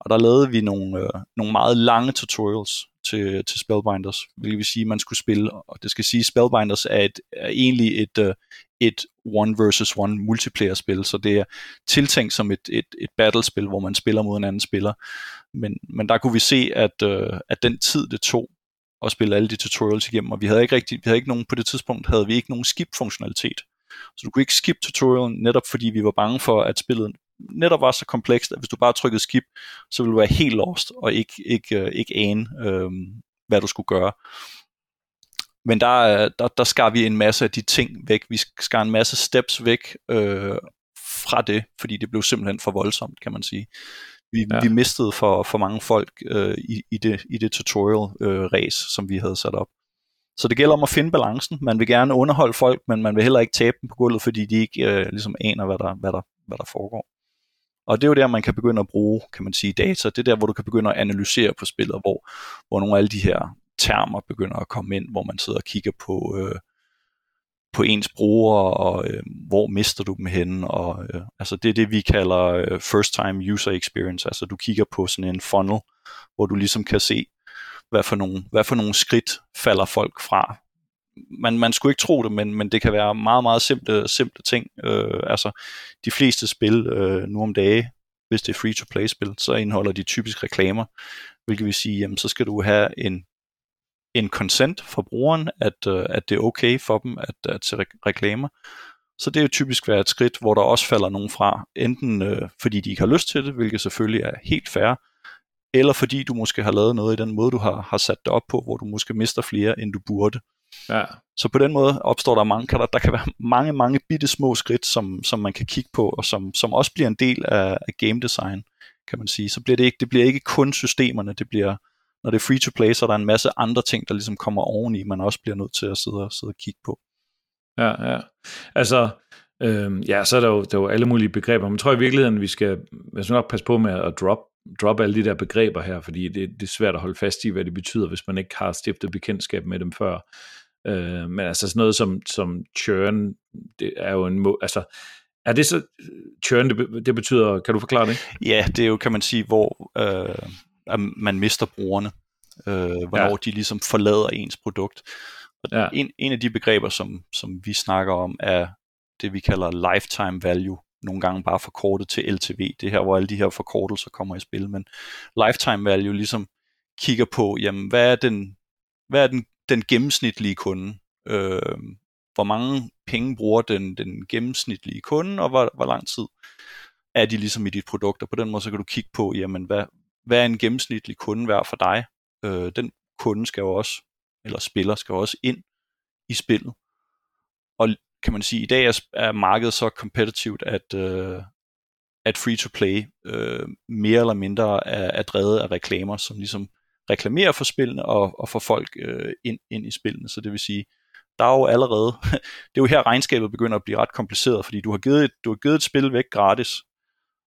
Og der lavede vi nogle, øh, nogle meget lange tutorials til, til Spellbinders, hvilket vil sige, at man skulle spille, og det skal sige, at Spellbinders er, et, er egentlig et... Øh, et one versus one multiplayer-spil, så det er tiltænkt som et, et, et battlespil, hvor man spiller mod en anden spiller. Men, men der kunne vi se, at, øh, at den tid, det tog at spille alle de tutorials igennem, og vi havde ikke rigtig, vi havde ikke nogen, på det tidspunkt havde vi ikke nogen skip-funktionalitet. Så du kunne ikke skip tutorialen, netop fordi vi var bange for, at spillet netop var så komplekst, at hvis du bare trykkede skip, så ville du være helt lost, og ikke, ikke, øh, ikke ane, øh, hvad du skulle gøre. Men der, der, der skar vi en masse af de ting væk. Vi skar en masse steps væk øh, fra det, fordi det blev simpelthen for voldsomt, kan man sige. Vi, ja. vi mistede for, for mange folk øh, i, i, det, i det tutorial-race, øh, som vi havde sat op. Så det gælder om at finde balancen. Man vil gerne underholde folk, men man vil heller ikke tabe dem på gulvet, fordi de ikke øh, ligesom aner, hvad der, hvad, der, hvad der foregår. Og det er jo der, man kan begynde at bruge, kan man sige, data. Det er der, hvor du kan begynde at analysere på spillet, hvor, hvor nogle af alle de her... termer begynder at komme ind, hvor man sidder og kigger på, øh, på ens brugere, og øh, hvor mister du dem henne, og øh, altså det er det, vi kalder øh, first time user experience, altså du kigger på sådan en funnel, hvor du ligesom kan se, hvad for nogle, hvad for nogle skridt falder folk fra. Man, man skulle ikke tro det, men, men det kan være meget, meget simple, simple ting. Øh, altså de fleste spil øh, nu om dage, hvis det er free-to-play-spil, så indeholder de typisk reklamer, hvilket vil sige, jamen så skal du have en en consent fra brugeren, at, øh, at det er okay for dem at, at se re- reklamer. Så det er jo typisk være et skridt, hvor der også falder nogen fra, enten øh, fordi de ikke har lyst til det, hvilket selvfølgelig er helt fair, eller fordi du måske har lavet noget i den måde, du har, har sat det op på, hvor du måske mister flere, end du burde. Ja. Så på den måde opstår der mange, der, der kan være mange, mange bitte små skridt, som, som man kan kigge på, og som, som også bliver en del af, af game design, kan man sige. Så bliver det ikke, det bliver ikke kun systemerne, det bliver når det er free-to-play, så er der en masse andre ting, der ligesom kommer oveni, man også bliver nødt til at sidde og, sidde og kigge på. Ja, ja. Altså, øhm, ja, så er der jo, der er jo alle mulige begreber, men jeg tror i virkeligheden, vi skal, jeg skal nok passe på med at droppe drop alle de der begreber her, fordi det, det er svært at holde fast i, hvad det betyder, hvis man ikke har stiftet bekendtskab med dem før. Øh, men altså sådan noget som, som churn, det er jo en måde, altså, er det så, churn, det, det betyder, kan du forklare det? Ja, det er jo, kan man sige, hvor... Øh at man mister brugerne, øh, hvornår ja. de ligesom forlader ens produkt. Og ja. en, en af de begreber, som, som vi snakker om, er det, vi kalder lifetime value, nogle gange bare forkortet til L T V, det her, hvor alle de her forkortelser kommer i spil, men lifetime value ligesom kigger på, jamen, hvad er den, hvad er den, den gennemsnitlige kunde? Øh, hvor mange penge bruger den, den gennemsnitlige kunde, og hvor, hvor lang tid er de ligesom i dit produkt? Og på den måde, så kan du kigge på, jamen, hvad Hvad er en gennemsnitlig kunde værd for dig? Øh, den kunde skal jo også, eller spiller skal jo også ind i spillet. Og kan man sige, i dag er markedet så kompetitivt, at, øh, at free-to-play øh, mere eller mindre er, er drevet af reklamer, som ligesom reklamerer for spillene og, og får folk øh, ind, ind i spillene. Så det vil sige, der er jo allerede, det er jo her regnskabet begynder at blive ret kompliceret, fordi du har givet et, du har givet et spil væk gratis,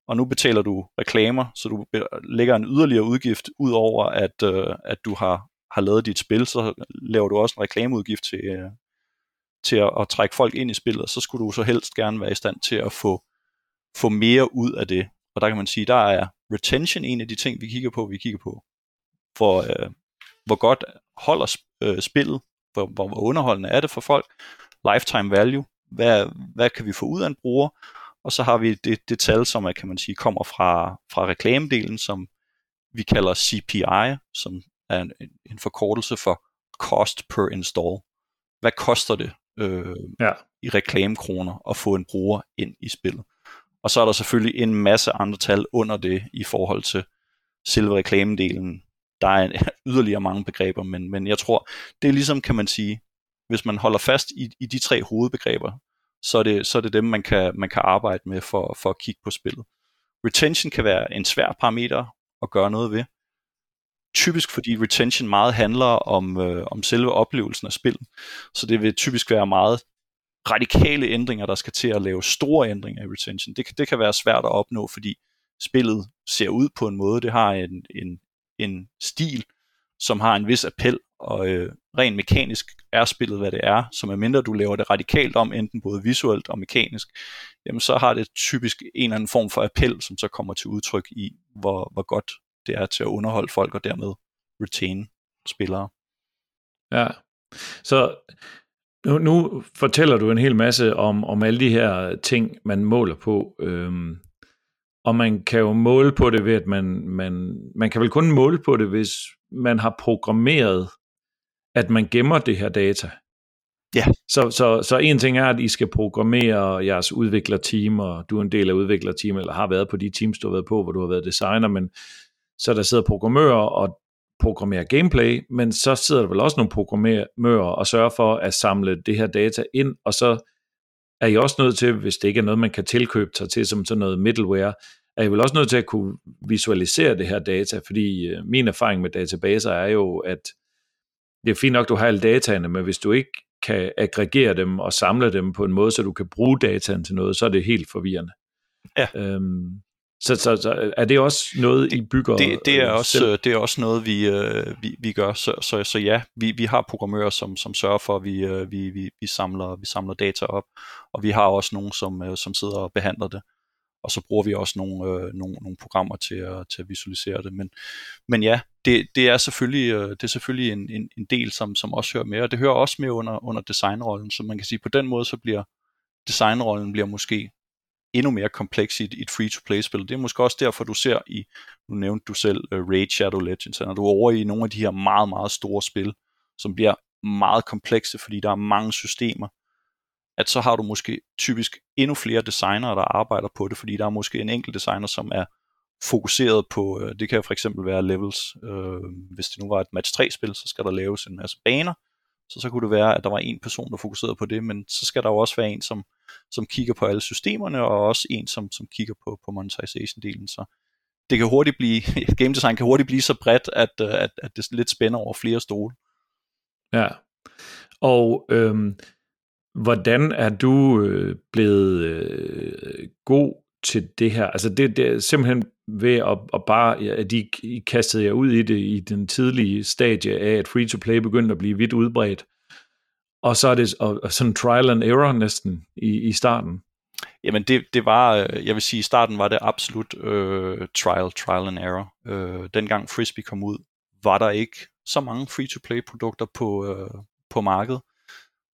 og nu betaler du reklamer, så du lægger en yderligere udgift, udover at, øh, at du har, har lavet dit spil, så laver du også en reklameudgift til, øh, til at, at trække folk ind i spillet, og så skulle du så helst gerne være i stand til at få, få mere ud af det. Og der kan man sige, der er retention en af de ting, vi kigger på, vi kigger på, hvor, øh, hvor godt holder sp- øh, spillet, hvor, hvor underholdende er det for folk, lifetime value, hvad, hvad kan vi få ud af en bruger, og så har vi det, det tal, som er, kan man sige, kommer fra, fra reklamedelen, som vi kalder C P I, som er en, en forkortelse for cost per install. Hvad koster det øh, ja. i reklamekroner at få en bruger ind i spillet? Og så er der selvfølgelig en masse andre tal under det i forhold til selve reklamedelen. Der er en, yderligere mange begreber, men, men jeg tror, det er ligesom, kan man sige, hvis man holder fast i, i de tre hovedbegreber, så er det, så er det dem, man kan, man kan arbejde med for, for at kigge på spillet. Retention kan være en svær parameter at gøre noget ved. Typisk fordi retention meget handler om, øh, om selve oplevelsen af spillet. Så det vil typisk være meget radikale ændringer, der skal til at lave store ændringer i retention. Det kan, det kan være svært at opnå, fordi spillet ser ud på en måde. Det har en, en, en stil, som har en vis appel, og øh, rent mekanisk er spillet, hvad det er. Så medmindre du laver det radikalt om, enten både visuelt og mekanisk, jamen så har det typisk en eller anden form for appel, som så kommer til udtryk i, hvor, hvor godt det er til at underholde folk og dermed retain spillere. Ja, så nu, nu fortæller du en hel masse om, om alle de her ting, man måler på, øhm, og man kan jo måle på det ved, at man, man, man kan vel kun måle på det, hvis man har programmeret, at man gemmer det her data. Ja. Så, så, så en ting er, at I skal programmere jeres udviklerteam, og du er en del af udviklerteam, eller har været på de teams, du har været på, hvor du har været designer, men så der sidder programmører og programmerer gameplay, men så sidder der vel også nogle programmører og sørger for at samle det her data ind, og så er I også nødt til, hvis det ikke er noget, man kan tilkøbe sig til som sådan noget middleware, er I vel også nødt til at kunne visualisere det her data, fordi øh, min erfaring med databaser er jo, at det er fint nok, du har alle dataene, men hvis du ikke kan aggregere dem og samle dem på en måde, så du kan bruge dataen til noget, så er det helt forvirrende. Ja. Øhm, Så, så, så er det også noget, I bygger? Det, det, er, også, det er også noget, vi, vi, vi gør. Så, så, så ja, vi, vi har programmører, som, som sørger for, at vi, vi, vi, vi, samler, vi samler data op. Og vi har også nogen, som, som sidder og behandler det. Og så bruger vi også nogle, nogle, nogle programmer til at, til at visualisere det. Men, men ja, det, det er selvfølgelig, det er selvfølgelig en, en, en del, som, som også hører med. Og det hører også med under, under designrollen. Så man kan sige, på den måde, så bliver designrollen bliver måske endnu mere kompleks i et, et free-to-play-spil. Det er måske også derfor, du ser i, nu nævnte du selv, uh, Raid Shadow Legends, når du er over i nogle af de her meget, meget store spil, som bliver meget komplekse, fordi der er mange systemer, at så har du måske typisk endnu flere designere, der arbejder på det, fordi der er måske en enkelt designer, som er fokuseret på, uh, det kan for eksempel være levels, uh, hvis det nu var et match tre-spil, så skal der laves en masse baner, så så kunne det være, at der var en person, der fokuserede på det, men så skal der jo også være en, som, som kigger på alle systemerne, og også en, som, som kigger på, på monetization-delen. Så det kan hurtigt blive, game design kan hurtigt blive så bredt, at, at, at det lidt spænder over flere stole. Ja, og øhm, hvordan er du øh, blevet øh, god til det her? Altså det, det er simpelthen ved at, at bare, at I, I kastede jer ud i det i den tidlige stadie af, at free-to-play begyndte at blive vidt udbredt. Og så er det og, og sådan trial and error næsten i, i starten. Jamen det, det var, jeg vil sige, i starten var det absolut øh, trial, trial and error. Øh, dengang Frisbee kom ud, var der ikke så mange free-to-play produkter på, øh, på markedet.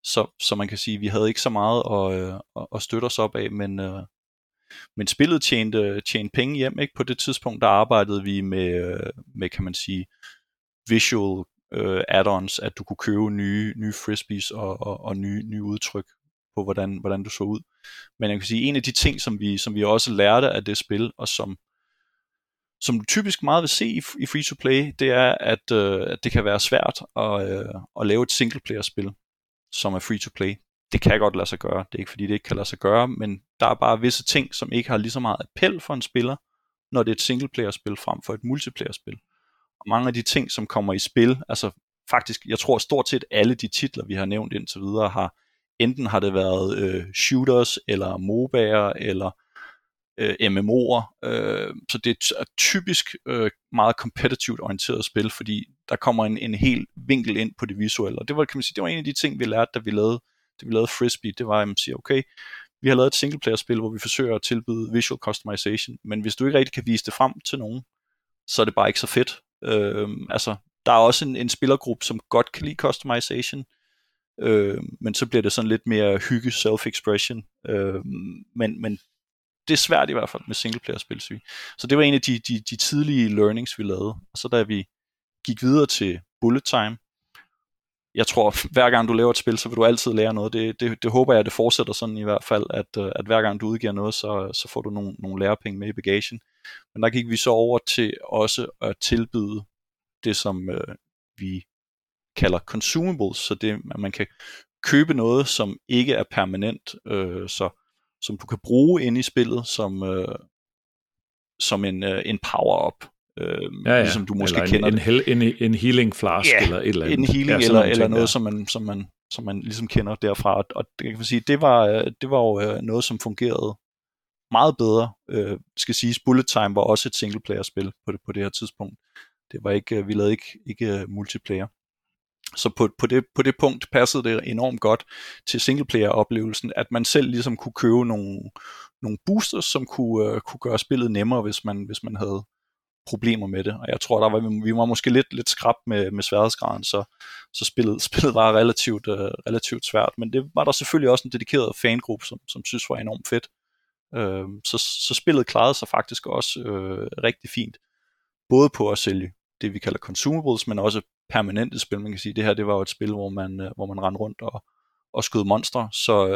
Så, så man kan sige, vi havde ikke så meget at, øh, at støtte os op af, men øh, Men spillet tjente, tjente penge hjem, ikke? På det tidspunkt, der arbejdede vi med, med kan man sige, visual øh, add-ons, at du kunne købe nye, nye frisbees og, og, og nye, nye udtryk på, hvordan, hvordan du så ud. Men jeg kan sige, en af de ting, som vi, som vi også lærte af det spil, og som, som du typisk meget vil se i, i free-to-play, det er, at, øh, at det kan være svært at, øh, at lave et single-player-spil, som er free-to-play. Det kan godt lade sig gøre. Det er ikke fordi, det ikke kan lade sig gøre, men der er bare visse ting, som ikke har lige så meget appel for en spiller, når det er et singleplayer-spil frem for et multiplayer-spil. Og mange af de ting, som kommer i spil, altså faktisk, jeg tror stort set alle de titler, vi har nævnt indtil videre, har enten har det været øh, shooters, eller mobaer, eller øh, M M O'er. Øh, så det er typisk øh, meget kompetitivt orienteret spil, fordi der kommer en, en hel vinkel ind på det visuelle. Og det var, kan man sige, det var en af de ting, vi lærte, da vi lavede det vi lavede Frisbee, det var, at man siger, okay, vi har lavet et singleplayer-spil, hvor vi forsøger at tilbyde visual customization, men hvis du ikke rigtig kan vise det frem til nogen, så er det bare ikke så fedt. Øhm, altså, der er også en, en spillergruppe, som godt kan lide customization, øhm, men så bliver det sådan lidt mere hygge, self-expression, øhm, men, men det er svært i hvert fald med singleplayer-spil, synes jeg. Så det var en af de, de, de tidlige learnings, vi lavede, og så da vi gik videre til Bullet Time. Jeg tror, hver gang du laver et spil, så vil du altid lære noget. Det, det, det håber jeg, at det fortsætter sådan i hvert fald, at, at hver gang du udgiver noget, så, så får du nogle, nogle lærepenge med i bagagen. Men der gik vi så over til også at tilbyde det, som øh, vi kalder consumables, så det, at man kan købe noget, som ikke er permanent, øh, så som du kan bruge inde i spillet som øh, som en øh, en power-up, øh, ja, ja. Ligesom du måske eller en, kender en, det. En, en, en healing flask yeah, eller et eller andet. En healing ja, eller, eller noget, der. som man som man som man ligesom kender derfra. Og det kan man sige, det var det var jo noget, som fungerede meget bedre. Øh, skal siges, Bullet Time var også et singleplayer-spil på det på det her tidspunkt. Det var ikke, vi lavede ikke ikke multiplayer. Så på, på, det, på det punkt passede det enormt godt til singleplayer-oplevelsen, at man selv ligesom kunne købe nogle, nogle boosters, som kunne, uh, kunne gøre spillet nemmere, hvis man, hvis man havde problemer med det. Og jeg tror, der var, vi var måske lidt, lidt skrab med, med sværhedsgraden, så, så spillet, spillet var relativt, uh, relativt svært. Men det var der selvfølgelig også en dedikeret fangruppe, som, som synes var enormt fedt. Uh, så, så spillet klarede sig faktisk også uh, rigtig fint. Både på at sælge det, vi kalder consumables, men også permanente spil. Man kan sige, det her, det var jo et spil, hvor man, hvor man rendte rundt og, og skød monstre, så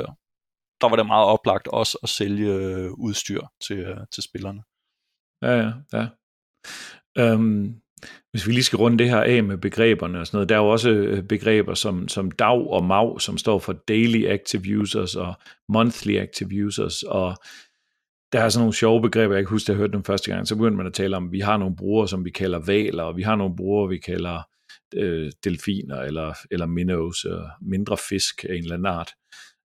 der var det meget oplagt også at sælge udstyr til, til spillerne. Ja, ja, ja. Øhm, hvis vi lige skal runde det her af med begreberne og sådan noget, der er jo også begreber som, som D A U og M A U, som står for Daily Active Users og Monthly Active Users, og der er sådan nogle sjove begreber, jeg ikke husker, jeg hørte dem første gang, så begyndte man at tale om, at vi har nogle brugere, som vi kalder valer, og vi har nogle brugere, vi kalder øh, delfiner, eller, eller minnows, og mindre fisk af en eller anden art.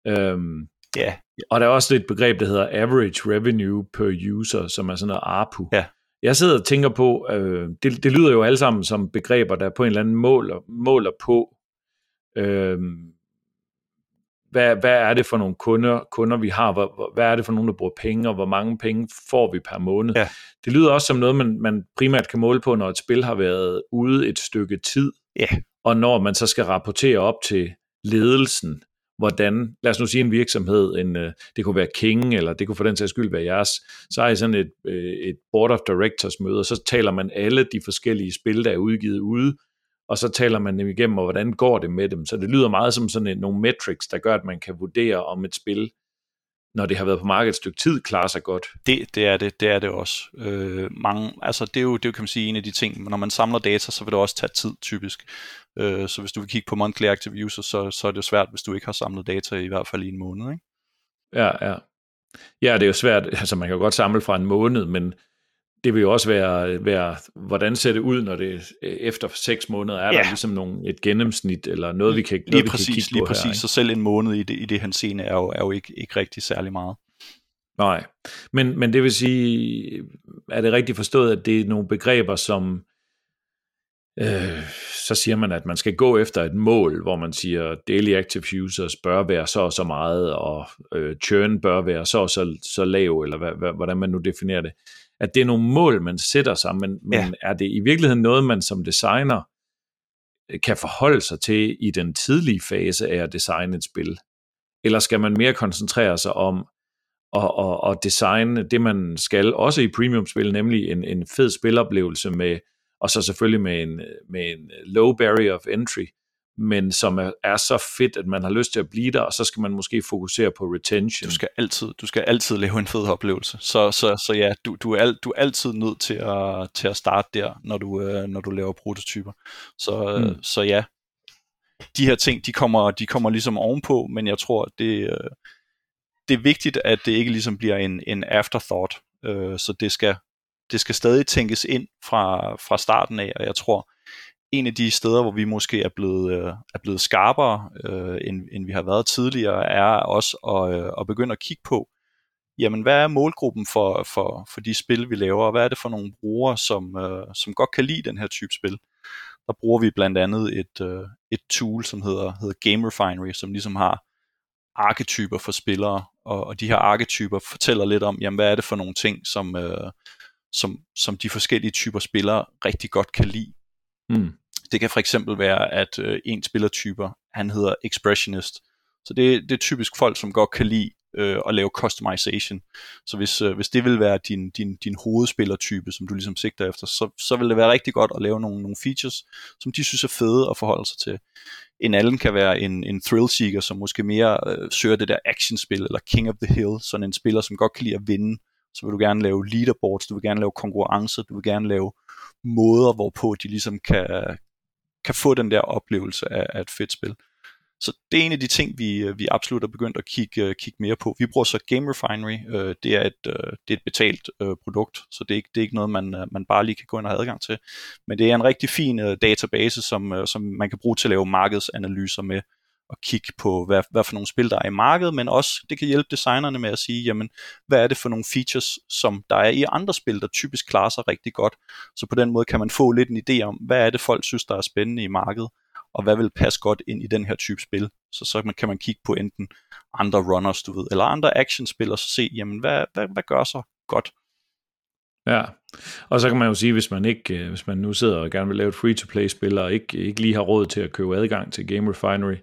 Øhm, yeah. Og der er også et begreb, der hedder average revenue per user, som er sådan noget A R P U. Yeah. Jeg sidder og tænker på, øh, det, det lyder jo alle sammen som begreber, der på en eller anden måler, måler på, øh, Hvad, hvad er det for nogle kunder, kunder vi har? Hvad, hvad er det for nogle, der bruger penge, og hvor mange penge får vi per måned? Ja. Det lyder også som noget, man, man primært kan måle på, når et spil har været ude et stykke tid, ja. Og når man så skal rapportere op til ledelsen, hvordan, lad os nu sige en virksomhed, en, det kunne være King, eller det kunne for den sags skyld være jeres, så er I sådan et, et board of directors møde, og så taler man alle de forskellige spil, der er udgivet ude, og så taler man dem igennem, og hvordan går det med dem. Så det lyder meget som sådan et, nogle metrics, der gør, at man kan vurdere, om et spil, når det har været på markedet et stykke tid, klarer sig godt. Det, det er det, det er det også. Øh, mange, altså det er jo, det er jo, kan man sige, en af de ting, når man samler data, så vil det også tage tid, typisk. Øh, så hvis du vil kigge på monthly active users, så, så er det jo svært, hvis du ikke har samlet data, i hvert fald i en måned, ikke? Ja, ja. Ja, det er jo svært, altså man kan jo godt samle fra en måned, men det vil jo også være, være, hvordan ser det ud, når det efter seks måneder er der ja. Ligesom nogle, et gennemsnit, eller noget, vi kan, noget, lige præcis, vi kan kigge på lige præcis, her. Ikke? Så selv en måned i det, i det henseende er jo, er jo ikke, ikke rigtig særlig meget. Nej, men, men det vil sige, er det rigtigt forstået, at det er nogle begreber, som øh, så siger man, at man skal gå efter et mål, hvor man siger, daily active users bør være så og så meget, og øh, churn bør være så og så, så lav, eller hvad, hvordan man nu definerer det. At det er nogle mål, man sætter sig, men, ja. Men er det i virkeligheden noget, man som designer kan forholde sig til i den tidlige fase af at designe et spil? Eller skal man mere koncentrere sig om at, at, at designe det, man skal, også i premiumspil, nemlig en, en fed spiloplevelse, med, og så selvfølgelig med en, med en low barrier of entry, men som er, er så fedt, at man har lyst til at blive der, og så skal man måske fokusere på retention. Du skal altid, du skal altid lave en fed oplevelse. Så, så, så ja, du, du, er al, du er altid nødt til at, til at starte der, når du, når du laver prototyper. Så, mm. så ja, de her ting, de kommer, de kommer ligesom ovenpå, men jeg tror, det, det er vigtigt, at det ikke ligesom bliver en, en afterthought. Så det skal, det skal stadig tænkes ind fra, fra starten af, og jeg tror, en af de steder, hvor vi måske er blevet, øh, er blevet skarpere, øh, end, end vi har været tidligere, er også at, øh, at begynde at kigge på, jamen hvad er målgruppen for, for, for de spil, vi laver, og hvad er det for nogle brugere, som, øh, som godt kan lide den her type spil. Der bruger vi blandt andet et, øh, et tool, som hedder, hedder Game Refinery, som ligesom har arketyper for spillere, og, og de her arketyper fortæller lidt om, jamen hvad er det for nogle ting, som, øh, som, som de forskellige typer spillere rigtig godt kan lide. Mm. Det kan for eksempel være, at øh, en spillertyper, han hedder expressionist. Så det, det er typisk folk, som godt kan lide øh, at lave customization. Så hvis, øh, hvis det vil være din, din, din hovedspillertype, som du ligesom sigter efter, så, så vil det være rigtig godt at lave nogle, nogle features, som de synes er fede at forholde sig til. En anden kan være en, en thrill seeker, som måske mere øh, søger det der actionspil, eller King of the Hill, sådan en spiller, som godt kan lide at vinde. Så vil du gerne lave leaderboards, du vil gerne lave konkurrencer, du vil gerne lave måder, hvorpå de ligesom kan, kan få den der oplevelse af, af et fedt spil. Så det er en af de ting, vi, vi absolut er begyndt at kigge, kigge mere på. Vi bruger så Game Refinery. Det er et, det er et betalt produkt, så det er ikke, det er ikke noget, man, man bare lige kan gå ind og have adgang til. Men det er en rigtig fin database, som, som man kan bruge til at lave markedsanalyser med, og kigge på, hvad, hvad for nogle spil, der er i markedet, men også, det kan hjælpe designerne med at sige, jamen, hvad er det for nogle features, som der er i andre spil, der typisk klarer sig rigtig godt. Så på den måde kan man få lidt en idé om, hvad er det, folk synes, der er spændende i markedet, og hvad vil passe godt ind i den her type spil. Så så man, kan man kigge på enten andre runners, du ved, eller andre actionspil, og så se, jamen, hvad, hvad, hvad gør sig godt? Ja, og så kan man jo sige, hvis man ikke, hvis man nu sidder og gerne vil lave et free-to-play-spil, og ikke, ikke lige har råd til at købe adgang til Game Refinery,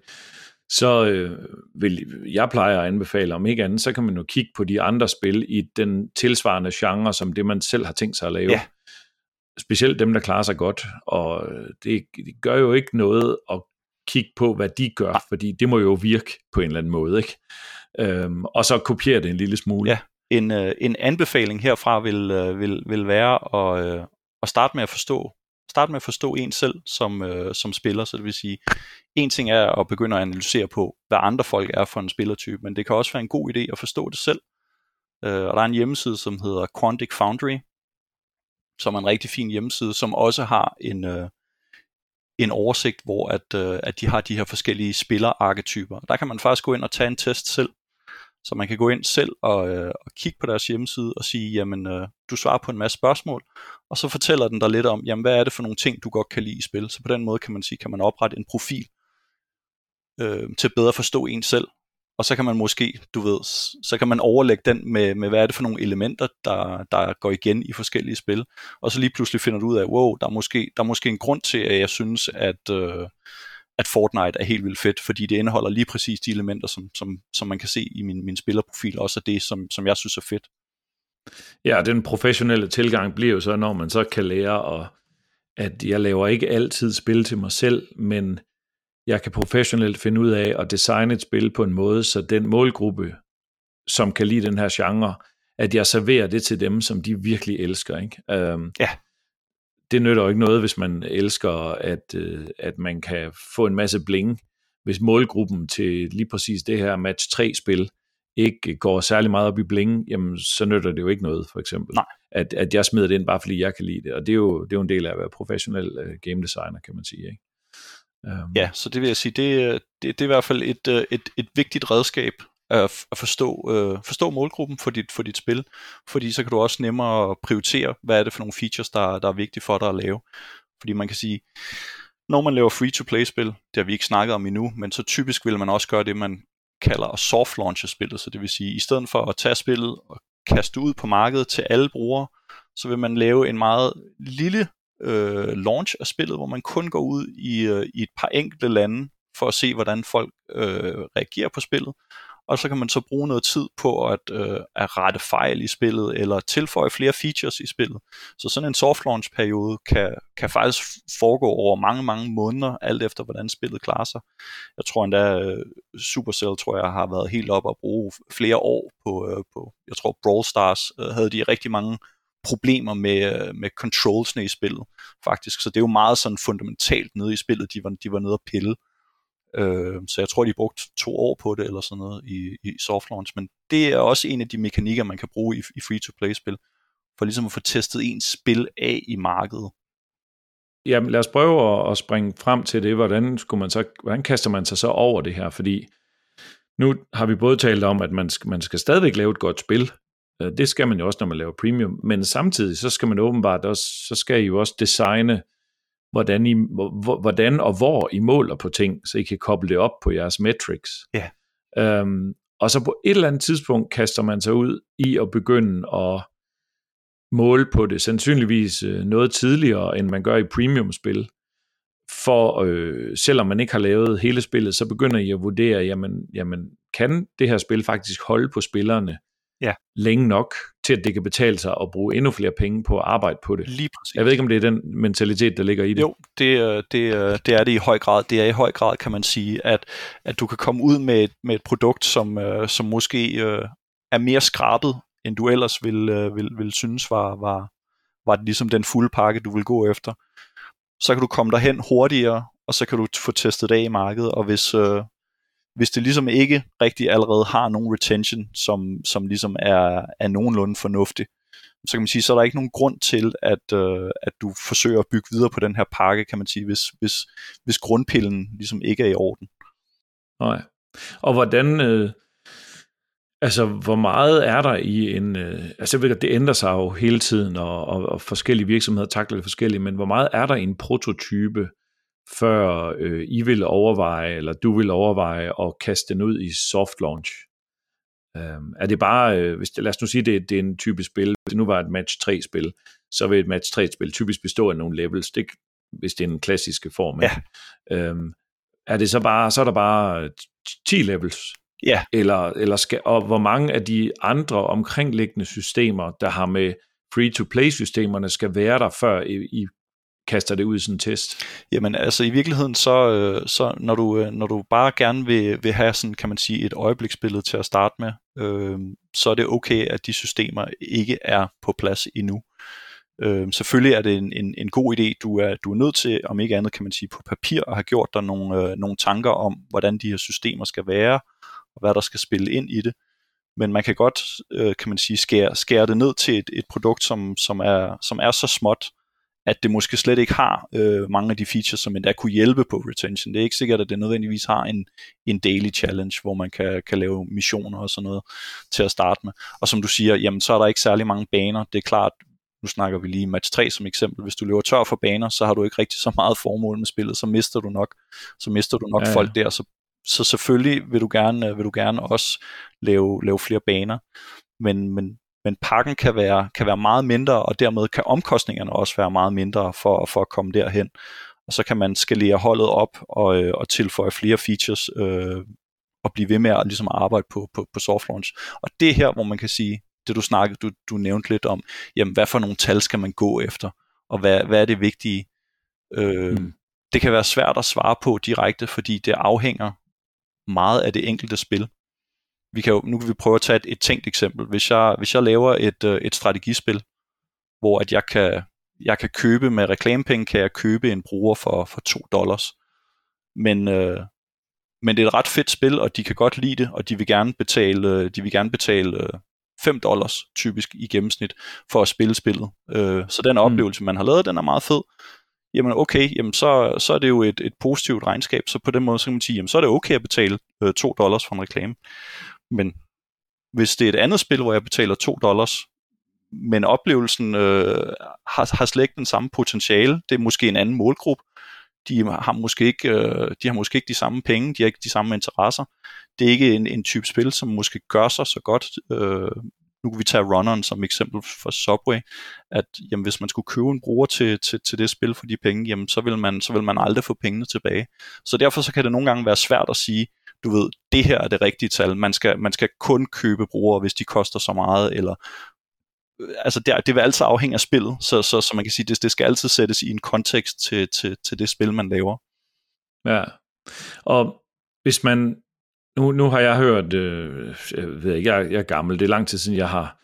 så øh, vil jeg plejer at anbefale, om ikke andet, så kan man jo kigge på de andre spil i den tilsvarende genre, som det man selv har tænkt sig at lave. Ja. Specielt dem, der klarer sig godt, og det, det gør jo ikke noget at kigge på, hvad de gør, fordi det må jo virke på en eller anden måde, ikke? Øhm, og så kopiere det en lille smule. Ja. En, en anbefaling herfra vil, vil, vil være at, at starte med at forstå starte med at forstå en selv som, som spiller, så det vil sige, en ting er at begynde at analysere på, hvad andre folk er for en spillertype, men det kan også være en god idé at forstå det selv, og der er en hjemmeside, som hedder Quantic Foundry, som er en rigtig fin hjemmeside, som også har en, en oversigt, hvor at, at de har de her forskellige spillerarketyper. Der kan man faktisk gå ind og tage en test selv. Så man kan gå ind selv og, øh, og kigge på deres hjemmeside og sige, jamen øh, du svarer på en masse spørgsmål, og så fortæller den dig lidt om, jamen hvad er det for nogle ting, du godt kan lide i spil. Så på den måde kan man sige, kan man oprette en profil øh, til bedre at forstå en selv, og så kan man måske, du ved, så kan man overlægge den med, med hvad er det for nogle elementer, der, der går igen i forskellige spil, og så lige pludselig finder du ud af, wow, der er måske, der er måske en grund til, at jeg synes, at... Øh, at Fortnite er helt vildt fedt, fordi det indeholder lige præcis de elementer, som, som, som man kan se i min, min spillerprofil, også det, som, som jeg synes er fedt. Ja, den professionelle tilgang bliver jo så, når man så kan lære, og at jeg laver ikke altid spil til mig selv, men jeg kan professionelt finde ud af at designe et spil på en måde, så den målgruppe, som kan lide den her genre, at jeg serverer det til dem, som de virkelig elsker, ikke? Um, ja. Det nytter jo ikke noget, hvis man elsker, at, øh, at man kan få en masse bling, hvis målgruppen til lige præcis det her match tre-spil ikke går særlig meget op i bling, jamen så nytter det jo ikke noget, for eksempel. Nej. At, at jeg smider det ind, bare fordi jeg kan lide det, og det er jo, det er jo en del af at være professionel øh, game designer, kan man sige, ikke? Um. Ja, så det vil jeg sige, det, det, det er i hvert fald et, et, et vigtigt redskab, at forstå, øh, forstå målgruppen for dit, for dit spil, fordi så kan du også nemmere prioritere, hvad er det for nogle features, der, der er vigtige for dig at lave. Fordi man kan sige, når man laver free-to-play-spil, det har vi ikke snakket om endnu, men så typisk vil man også gøre det, man kalder at soft-launche spillet, så det vil sige, i stedet for at tage spillet og kaste ud på markedet til alle brugere, så vil man lave en meget lille øh, launch af spillet, hvor man kun går ud i, øh, i et par enkelte lande, for at se, hvordan folk øh, reagerer på spillet, og så kan man så bruge noget tid på at, øh, at rette fejl i spillet, eller tilføje flere features i spillet. Så sådan en soft launch periode kan, kan faktisk foregå over mange, mange måneder, alt efter hvordan spillet klarer sig. Jeg tror endda, øh, Supercell tror jeg har været helt op at bruge flere år på, øh, på jeg tror Brawl Stars øh, havde de rigtig mange problemer med, med controlsne i spillet, faktisk. Så det er jo meget sådan fundamentalt nede i spillet, de var, de var nede at pille. Så jeg tror, de brugte to år på det eller sådan noget i, i soft launch, men det er også en af de mekanikker, man kan bruge i, i free-to-play-spil, for ligesom at få testet ens spil af i markedet. Jamen lad os prøve at, at springe frem til det. Hvordan, skulle man så, hvordan kaster man sig så over det her? Fordi nu har vi både talt om, at man skal, man skal stadigvæk lave et godt spil. Det skal man jo også, når man laver premium, men samtidig så skal man åbenbart også, så skal I jo også designe Hvordan, I, hvordan og hvor I måler på ting, så I kan koble det op på jeres metrics. Yeah. Øhm, og så på et eller andet tidspunkt kaster man sig ud i at begynde at måle på det, sandsynligvis noget tidligere, end man gør i premium-spil. For øh, selvom man ikke har lavet hele spillet, så begynder I at vurdere, jamen, jamen kan det her spil faktisk holde på spillerne yeah. længe nok, til at det kan betale sig at bruge endnu flere penge på at arbejde på det. Lige præcis. Jeg ved ikke, om det er den mentalitet, der ligger i det. Jo, det, det, det er det i høj grad. Det er i høj grad, kan man sige, at, at du kan komme ud med et, med et produkt, som, som måske er mere skrabet, end du ellers ville, ville, ville synes var, var, var ligesom den fulde pakke, du vil gå efter. Så kan du komme derhen hurtigere, og så kan du få testet det af i markedet, og hvis, hvis det ligesom ikke rigtig allerede har nogen retention, som, som ligesom er, er nogenlunde fornuftig, så kan man sige, så er der ikke nogen grund til, at, øh, at du forsøger at bygge videre på den her pakke, kan man sige, hvis, hvis, hvis grundpillen ligesom ikke er i orden. Nej. Og hvordan... Øh... Altså, hvor meget er der i en... Øh, altså, jeg ved godt, det ændrer sig jo hele tiden, og, og, og forskellige virksomheder takler det forskellige, men hvor meget er der i en prototype, før øh, I vil overveje, eller du vil overveje at kaste den ud i soft launch? Øhm, er det bare... Øh, hvis, lad os nu sige, det, det er en typisk spil. Hvis det nu var et match tre-spil, så vil et match tre-spil typisk bestå af nogle levels, det, hvis det er en klassiske form. Ja. Øhm, er det så bare... Så er der bare ti levels... Ja. Eller, eller skal, og hvor mange af de andre omkringliggende systemer, der har med free-to-play-systemerne, skal være der, før I, I kaster det ud i sådan en test? Jamen altså i virkeligheden, så, så når, du, når du bare gerne vil, vil have sådan, kan man sige, et øjebliksbillede til at starte med, øh, så er det okay, at de systemer ikke er på plads endnu. Øh, selvfølgelig er det en, en, en god idé, du er, du er nødt til, om ikke andet kan man sige, på papir og have gjort dig nogle, øh, nogle tanker om, hvordan de her systemer skal være, og hvad der skal spille ind i det. Men man kan godt, øh, kan man sige, skære, skære det ned til et, et produkt, som, som, er, som er så småt, at det måske slet ikke har øh, mange af de features, som endda kunne hjælpe på retention. Det er ikke sikkert, at det nødvendigvis har en, en daily challenge, hvor man kan, kan lave missioner og sådan noget til at starte med. Og som du siger, jamen, så er der ikke særlig mange baner. Det er klart, nu snakker vi lige match tre som eksempel. Hvis du løber tør for baner, så har du ikke rigtig så meget formål med spillet, så mister du nok, så mister du nok ja, ja. folk der, så Så selvfølgelig vil du gerne, vil du gerne også lave, lave flere baner, men, men, men pakken kan være, kan være meget mindre, og dermed kan omkostningerne også være meget mindre for, for at komme derhen. Og så kan man skalere holdet op og, og tilføje flere features øh, og blive ved med at ligesom arbejde på, på, på soft launch. Og det er her, hvor man kan sige, det du snakkede, du, du nævnte lidt om, jamen hvad for nogle tal skal man gå efter, og hvad, hvad er det vigtige? Øh, mm. Det kan være svært at svare på direkte, fordi det afhænger meget af det enkelte spil. Vi kan jo, nu kan vi prøve at tage et, et tænkt eksempel. Hvis jeg, hvis jeg laver et, et strategispil, hvor at jeg, kan, jeg kan købe med reklamepenge, kan jeg købe en bruger for, for to dollars. Men, øh, men det er et ret fedt spil, og de kan godt lide det, og de vil gerne betale, de vil gerne betale fem dollars typisk i gennemsnit for at spille spillet. Øh, så den oplevelse, man har lavet, den er meget fed. Jamen okay, jamen så, så er det jo et, et positivt regnskab, så på den måde så kan man sige, jamen så er det okay at betale øh, to dollars for en reklame. Men hvis det er et andet spil, hvor jeg betaler to dollars, men oplevelsen øh, har, har slet ikke den samme potentiale, det er måske en anden målgruppe, de har måske ikke, øh, de har måske ikke de samme penge, de har ikke de samme interesser, det er ikke en, en type spil, som måske gør sig så godt. Øh, Nu kan vi tage runneren som eksempel for Subway, at jamen, hvis man skulle købe en bruger til, til, til det spil for de penge, jamen, så, vil man, så vil man aldrig få pengene tilbage. Så derfor så kan det nogle gange være svært at sige, du ved, det her er det rigtige tal, man skal, man skal kun købe brugere, hvis de koster så meget, eller altså det, det vil altid afhænge af spillet, så, så, så man kan sige, det, det skal altid sættes i en kontekst til, til, til det spil, man laver. Ja, og hvis man Nu, nu har jeg hørt, øh, jeg ved ikke, jeg, jeg er gammel, det er lang tid siden, jeg har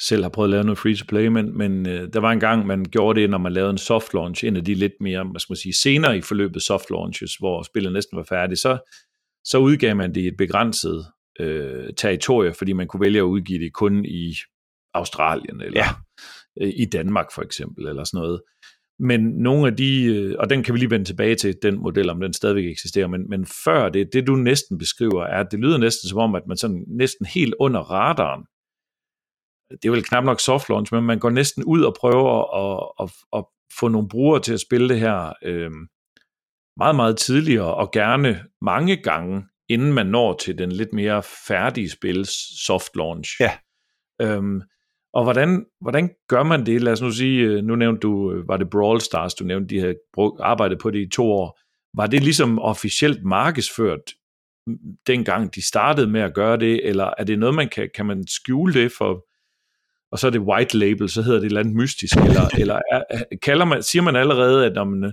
selv har prøvet at lave noget free-to-play, men, men øh, der var en gang, man gjorde det, når man lavede en soft launch, en af de lidt mere, hvad skal man sige, senere i forløbet soft launches, hvor spillet næsten var færdigt, så, så udgav man det i et begrænset øh, territorie, fordi man kunne vælge at udgive det kun i Australien, eller ja. øh, i Danmark for eksempel, eller sådan noget. Men nogle af de, og den kan vi lige vende tilbage til, den model, om den stadigvæk eksisterer, men, men før det, det du næsten beskriver, er, at det lyder næsten som om, at man sådan næsten helt under radaren, det er vel knap nok soft launch, men man går næsten ud og prøver at, at, at få nogle brugere til at spille det her øh, meget, meget tidligere, og gerne mange gange, inden man når til den lidt mere færdige spils soft launch. Ja. Øhm, Og hvordan, hvordan gør man det? Lad os nu sige, nu nævnte du, var det Brawl Stars, du nævnte, de havde arbejdet på det i to år. Var det ligesom officielt markedsført, dengang de startede med at gøre det, eller er det noget, man kan, kan man skjule det for, og så er det white label, så hedder det et eller andet mystisk, eller, eller er, kalder man, siger man allerede, at man,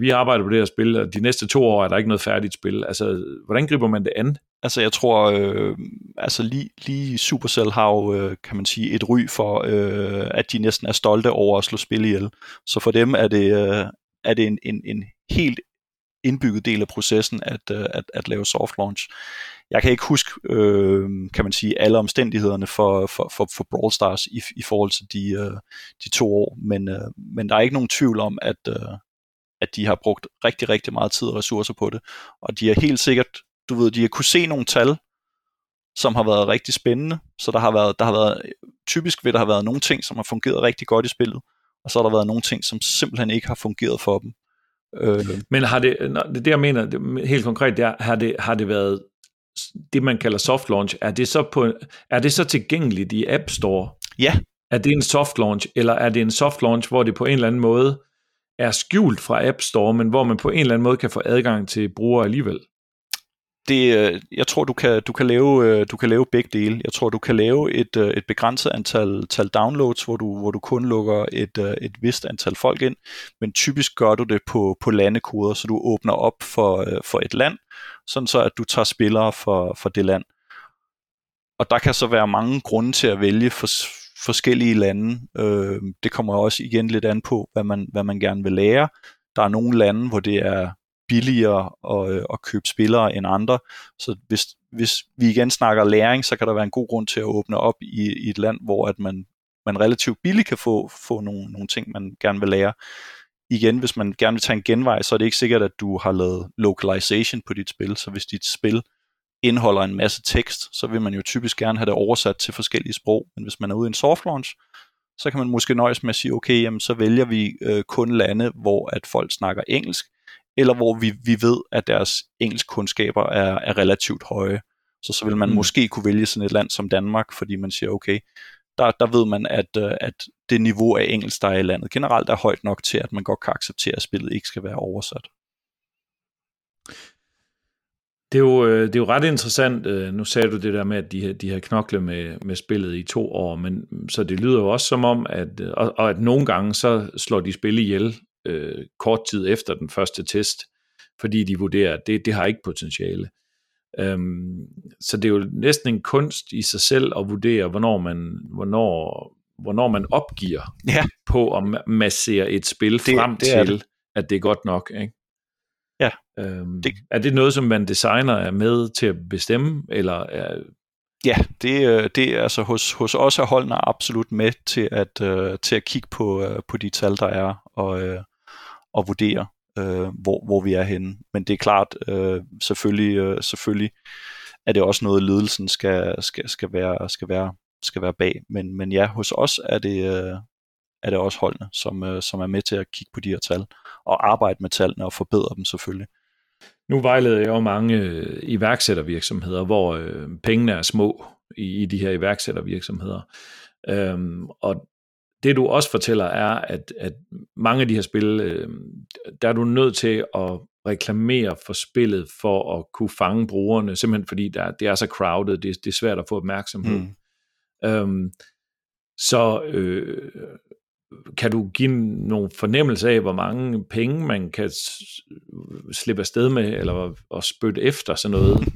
vi arbejder på det her spil, og de næste to år er der ikke noget færdigt spil. Altså, hvordan griber man det an? Altså, jeg tror, øh, altså lige, lige Supercell har jo, øh, kan man sige, et ry for, øh, at de næsten er stolte over at slå spil ihjel. Så for dem er det, øh, er det en, en, en helt indbygget del af processen at, at, at lave soft launch. Jeg kan ikke huske, øh, kan man sige, alle omstændighederne for, for, for, for Brawl Stars i, i forhold til de, øh, de to år, men, øh, men der er ikke nogen tvivl om, at, øh, at de har brugt rigtig, rigtig meget tid og ressourcer på det, og de er helt sikkert, du ved, de har kunne se nogle tal, som har været rigtig spændende, så der har været, der har været typisk vil der have været nogle ting, som har fungeret rigtig godt i spillet, og så har der været nogle ting, som simpelthen ikke har fungeret for dem. Øh. Men har det, det jeg mener det, helt konkret, det er, har, det, har det været det, man kalder soft launch, er det så, på, er det så tilgængeligt i App Store? Ja. Er det en soft launch, eller er det en soft launch, hvor det på en eller anden måde er skjult fra App Store, men hvor man på en eller anden måde kan få adgang til brugere alligevel? Det, jeg tror, du kan, du kan lave, du kan lave begge dele. Jeg tror, du kan lave et, et begrænset antal, antal downloads, hvor du, hvor du kun lukker et, et vist antal folk ind, men typisk gør du det på, på landekoder, så du åbner op for, for et land, sådan så at du tager spillere for, for det land. Og der kan så være mange grunde til at vælge for, forskellige lande. Det kommer også igen lidt an på, hvad man, hvad man gerne vil lære. Der er nogle lande, hvor det er billigere at, at købe spillere end andre, så hvis, hvis vi igen snakker læring, så kan der være en god grund til at åbne op i, i et land, hvor at man, man relativt billigt kan få, få nogle, nogle ting, man gerne vil lære. Igen, hvis man gerne vil tage en genvej, så er det ikke sikkert, at du har lavet localization på dit spil, så hvis dit spil indeholder en masse tekst, så vil man jo typisk gerne have det oversat til forskellige sprog, men hvis man er ude i en soft launch, så kan man måske nøjes med at sige, okay, jamen, så vælger vi øh, kun lande, hvor at folk snakker engelsk, eller hvor vi, vi ved, at deres engelskkundskaber er, er relativt høje. Så så vil man mm. måske kunne vælge sådan et land som Danmark, fordi man siger, okay, der, der ved man, at, at det niveau af engelsk, der er i landet generelt, er højt nok til, at man godt kan acceptere, at spillet ikke skal være oversat. Det er jo, det er jo ret interessant. Nu sagde du det der med, at de, de har knoklet med, med spillet i to år, men så det lyder jo også som om, at, og, og at nogle gange, så slår de spil ihjel, Øh, kort tid efter den første test, fordi de vurderer, at det, det har ikke potentiale. Øhm, så det er jo næsten en kunst i sig selv at vurdere, hvornår man, hvornår, hvornår man opgiver ja. på at massere et spil det, frem det til, det. at det er godt nok. Ikke? Ja. Øhm, det. Er det noget, som man designer er med til at bestemme, eller er... Ja, det, det er altså hos, hos os er holdene absolut med til at, øh, til at kigge på, øh, på de tal, der er, og, øh, og vurdere, øh, hvor, hvor vi er henne. Men det er klart, øh, selvfølgelig, øh, selvfølgelig er det også noget, ledelsen skal, skal, skal, være, skal, være, skal være bag. Men, men ja, hos os er det, øh, er det også holdene, som, øh, som er med til at kigge på de her tal, og arbejde med tallene og forbedre dem selvfølgelig. Nu vejleder jeg jo mange øh, iværksættervirksomheder, hvor øh, pengene er små i, i de her iværksættervirksomheder. Øhm, og det du også fortæller er, at, at mange af de her spil, øh, der er du nødt til at reklamere for spillet for at kunne fange brugerne, simpelthen fordi der, det er så crowded, det, det er svært at få opmærksomhed. Mm. Øhm, så... Øh, kan du give nogle fornemmelse af, hvor mange penge man kan slippe afsted med, eller at spytte efter sådan noget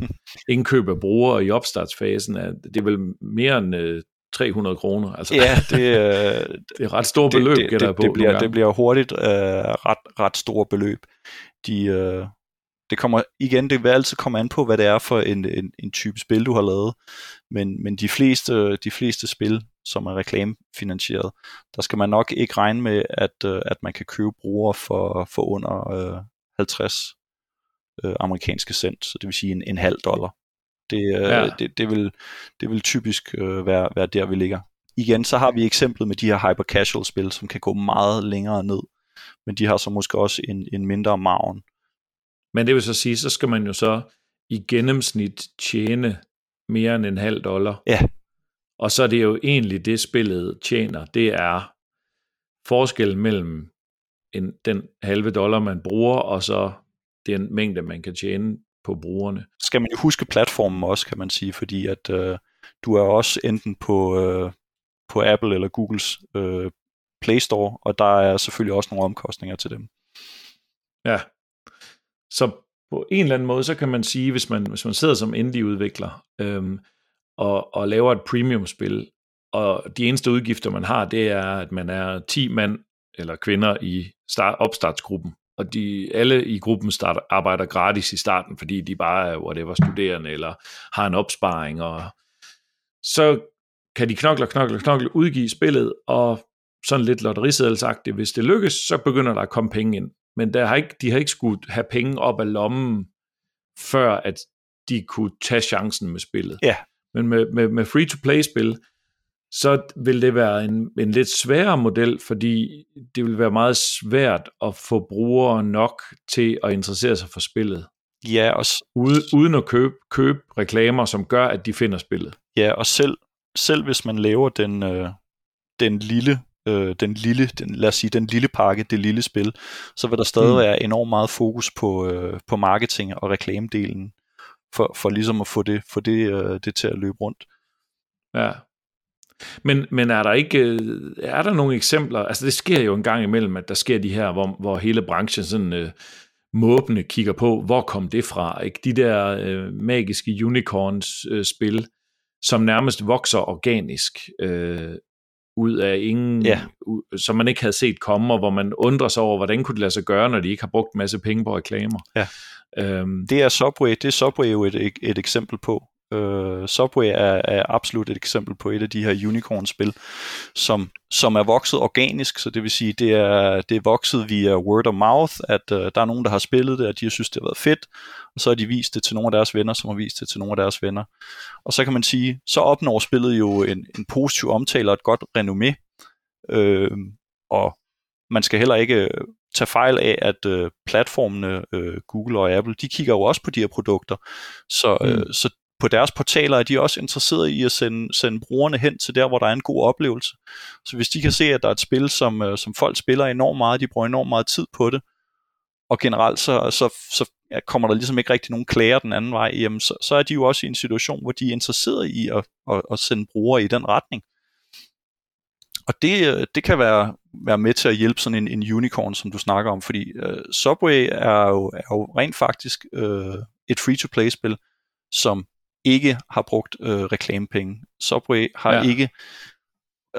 indkøb af brugere i opstartsfasen? Det er vel mere end tre hundrede kroner. Altså, ja, det, det er ret store beløb, det, det, gætter det, på. Det bliver, det bliver hurtigt uh, ret, ret store beløb. De, uh, det kommer igen, det vil altid komme an på, hvad det er for en, en, en type spil, du har lavet. Men, men de, fleste, de fleste spil, som er reklamefinansieret, der skal man nok ikke regne med, at, at man kan købe brugere for, for under øh, halvtreds øh, amerikanske cent, så det vil sige en, en halv dollar. Det, øh, ja. det, det, vil, det vil typisk øh, være, være der, vi ligger. Igen, så har vi eksemplet med de her hyper-casual-spil, som kan gå meget længere ned, men de har så måske også en, en mindre margen. Men det vil så sige, så skal man jo så i gennemsnit tjene mere end en halv dollar. Ja. Og så er det jo egentlig det, spillet tjener. Det er forskellen mellem en, den halve dollar, man bruger, og så den mængde, man kan tjene på brugerne. Skal man jo huske platformen også, kan man sige, fordi at øh, du er også enten på, øh, på Apple eller Googles øh, Play Store, og der er selvfølgelig også nogle omkostninger til dem. Ja, så på en eller anden måde, så kan man sige, hvis man, hvis man sidder som indie udvikler, øh, Og, og laver et premium-spil, og de eneste udgifter, man har, det er, at man er ti mand eller kvinder i start, opstartsgruppen, og de alle i gruppen starter, arbejder gratis i starten, fordi de bare er whatever studerende eller har en opsparing, og så kan de knokle, knokle, knokle, udgive spillet, og sådan lidt lotterisedelsagtigt, hvis det lykkes, så begynder der at komme penge ind. Men der har ikke, de har ikke skulle have penge op af lommen, før at de kunne tage chancen med spillet. Yeah. Men med, med, med free-to-play-spil, så vil det være en, en lidt sværere model, fordi det vil være meget svært at få brugere nok til at interessere sig for spillet. Ja, og Ude, uden at købe, købe reklamer, som gør, at de finder spillet. Ja, og selv, selv hvis man laver den, øh, den lille, øh, den lille den, lad os sige, den lille pakke, det lille spil, så vil der stadig mm. være enormt meget fokus på, øh, på marketing og reklamedelen, for, for ligesom at få det, for det, øh, det til at løbe rundt. Ja. Men, men er der ikke er der nogle eksempler, altså det sker jo en gang imellem, at der sker de her, hvor, hvor hele branchen sådan øh, måbende kigger på, hvor kom det fra, ikke? De der øh, magiske unicorns øh, spil, som nærmest vokser organisk øh, ud af ingen, ja. u- som man ikke havde set komme, og hvor man undrer sig over, hvordan kunne det lade sig gøre, når de ikke har brugt en masse penge på reklamer. Ja. Øhm. Det er Subway, det er Subway jo et, et, et eksempel på. Uh, Subway er, er absolut et eksempel på et af de her unicorn-spil, som, som er vokset organisk, så det vil sige, det er, det er vokset via word of mouth, at uh, der er nogen, der har spillet det, og de har synes, det har været fedt, og så har de vist det til nogle af deres venner, som har vist det til nogle af deres venner. Og så kan man sige, så opnår spillet jo en, en positiv omtale og et godt renommé, uh, og man skal heller ikke tage fejl af, at øh, platformene, øh, Google og Apple, de kigger jo også på de her produkter, så, mm. øh, så på deres portaler er de også interesserede i at sende, sende brugerne hen til der, hvor der er en god oplevelse. Så hvis de kan se, at der er et spil, som, som folk spiller enormt meget, de bruger enormt meget tid på det, og generelt så, så, så kommer der ligesom ikke rigtig nogen klager den anden vej, jamen så, så er de jo også i en situation, hvor de er interesserede i at, at, at sende brugere i den retning. Og det, det kan være, være med til at hjælpe sådan en, en unicorn, som du snakker om, fordi øh, Subway er jo, er jo rent faktisk øh, et free-to-play-spil, som ikke har brugt øh, reklamepenge. Subway har ja. ikke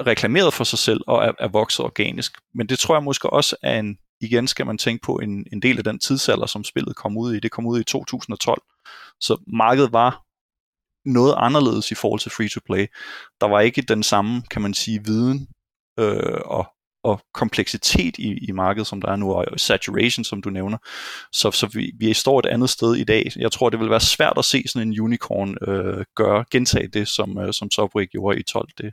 reklameret for sig selv og er, er vokset organisk. Men det tror jeg måske også er en, igen skal man tænke på, en, en del af den tidsalder, som spillet kom ud i. Det kom ud i to tusind og tolv. Så markedet var noget anderledes i forhold til free-to-play. Der var ikke den samme, kan man sige, viden øh, og, og kompleksitet i, i markedet, som der er nu, og saturation, som du nævner. Så, så vi, vi står et andet sted i dag. Jeg tror, det vil være svært at se sådan en unicorn øh, gøre, gentage det, som, øh, som Subway gjorde i tolv. Det,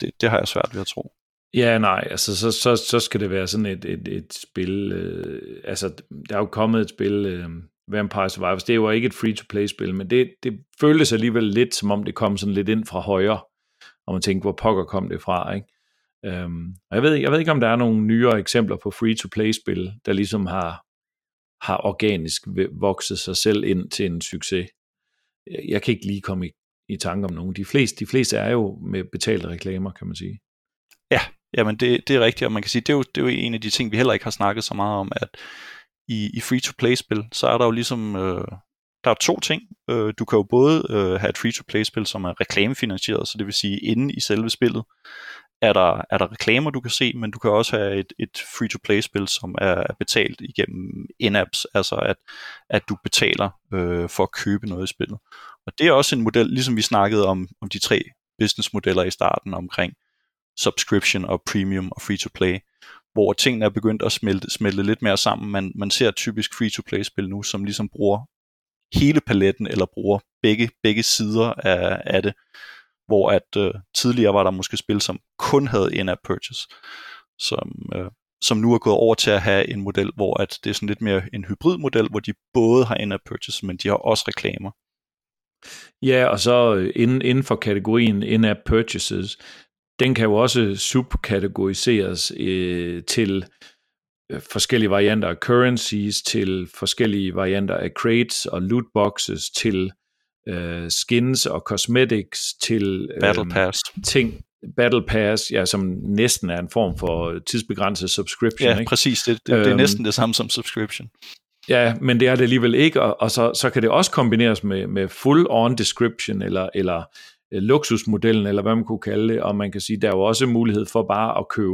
det, det har jeg svært ved at tro. Ja, nej, altså så, så, så skal det være sådan et, et, et spil. Øh, altså, der er jo kommet et spil... Øh... Vampire Survivors, det var ikke et free-to-play-spil, men det, det føltes alligevel lidt, som om det kom sådan lidt ind fra højre, og man tænkte, hvor pokker kom det fra, ikke? Øhm, og jeg ved, jeg ved ikke, om der er nogle nyere eksempler på free-to-play-spil, der ligesom har, har organisk vokset sig selv ind til en succes. Jeg kan ikke lige komme i, i tanke om nogen. De fleste, de fleste er jo med betalte reklamer, kan man sige. Ja, jamen det, det er rigtigt, og man kan sige, det er, jo, det er jo en af de ting, vi heller ikke har snakket så meget om, at I, i free-to-play-spil, så er der jo ligesom, øh, der er to ting. Øh, du kan jo både øh, have et free-to-play-spil, som er reklamefinansieret, så det vil sige, inde i selve spillet er der, er der reklamer, du kan se, men du kan også have et, et free-to-play-spil, som er betalt igennem in-apps, altså at, at du betaler øh, for at købe noget i spillet. Og det er også en model, ligesom vi snakkede om, om de tre businessmodeller i starten omkring subscription og premium og free-to-play, hvor tingene er begyndt at smelte, smelte lidt mere sammen. Man, man ser typisk free-to-play-spil nu, som ligesom bruger hele paletten, eller bruger begge, begge sider af, af det, hvor at øh, tidligere var der måske spil, som kun havde in-app purchase, som, øh, som nu er gået over til at have en model, hvor at det er sådan lidt mere en hybridmodel, hvor de både har in-app purchase, men de har også reklamer. Ja, og så inden, inden for kategorien in-app purchases, den kan jo også subkategoriseres øh, til øh, forskellige varianter af currencies, til forskellige varianter af crates og lootboxes, til øh, skins og cosmetics, til øh, Battle Pass. ting. Battle Pass, ja, som næsten er en form for tidsbegrænset subscription. Ja, ikke? Præcis. Det, det, øhm, det er næsten det samme som subscription. Ja, men det er det alligevel ikke, og, og så, så kan det også kombineres med, med full-on description, eller... eller luksusmodellen, eller hvad man kunne kalde det, og man kan sige, der er jo også mulighed for bare at købe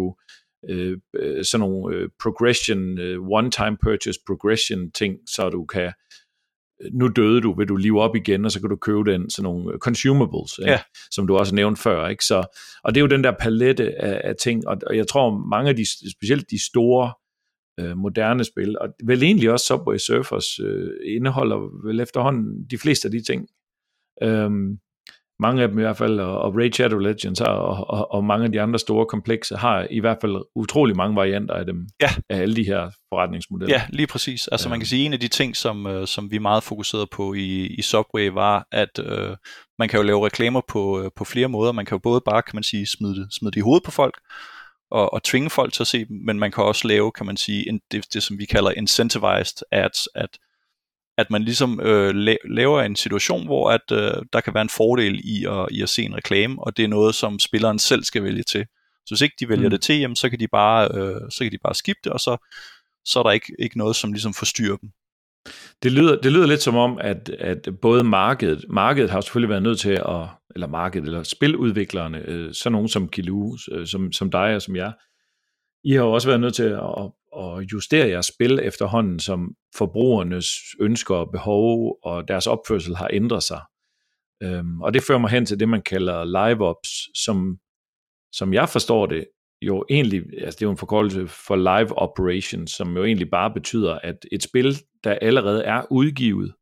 øh, sådan nogle øh, progression, øh, one-time purchase progression ting, så du kan, nu døde du, vil du live op igen, og så kan du købe den, sådan nogle consumables, ja. Ikke? Som du også nævnte før. Ikke? Så, og det er jo den der palette af, af ting, og, og jeg tror mange af de, specielt de store, øh, moderne spil, og vel egentlig også Subway Surfers, øh, indeholder vel efterhånden de fleste af de ting. Øhm, mange af dem i hvert fald, og, og Raid Shadow Legends og, og, og mange af de andre store komplekser har i hvert fald utrolig mange varianter af dem, ja. Af alle de her forretningsmodeller. Ja, lige præcis. Altså ja. Man kan sige, en af de ting, som, som vi meget fokuserede på i, i Subway, var, at øh, man kan jo lave reklamer på, på flere måder. Man kan jo både bare, kan man sige, smide det, smide det i hovedet på folk, og, og tvinge folk til at se dem, men man kan også lave, kan man sige, en, det, det som vi kalder incentivized ads, at at man ligesom øh, laver en situation, hvor at, øh, der kan være en fordel i at, i at se en reklame, og det er noget, som spilleren selv skal vælge til. Så hvis ikke de vælger mm. det til, jamen, så kan de bare, øh, så kan de bare skifte det, og så, så er der ikke, ikke noget, som ligesom forstyrrer dem. Det lyder, det lyder lidt som om, at, at både markedet, markedet har selvfølgelig været nødt til at, eller markedet, eller spiludviklerne, øh, sådan nogen som Kiloo, øh, som, som dig og som jeg, I har også været nødt til at og justere jeres spil efterhånden, som forbrugernes ønsker og behov og deres opførsel har ændret sig. Øhm, og det fører mig hen til det, man kalder live-ops, som, som jeg forstår det, jo egentlig, altså det er jo en forkortelse for live operations, som jo egentlig bare betyder, at et spil, der allerede er udgivet,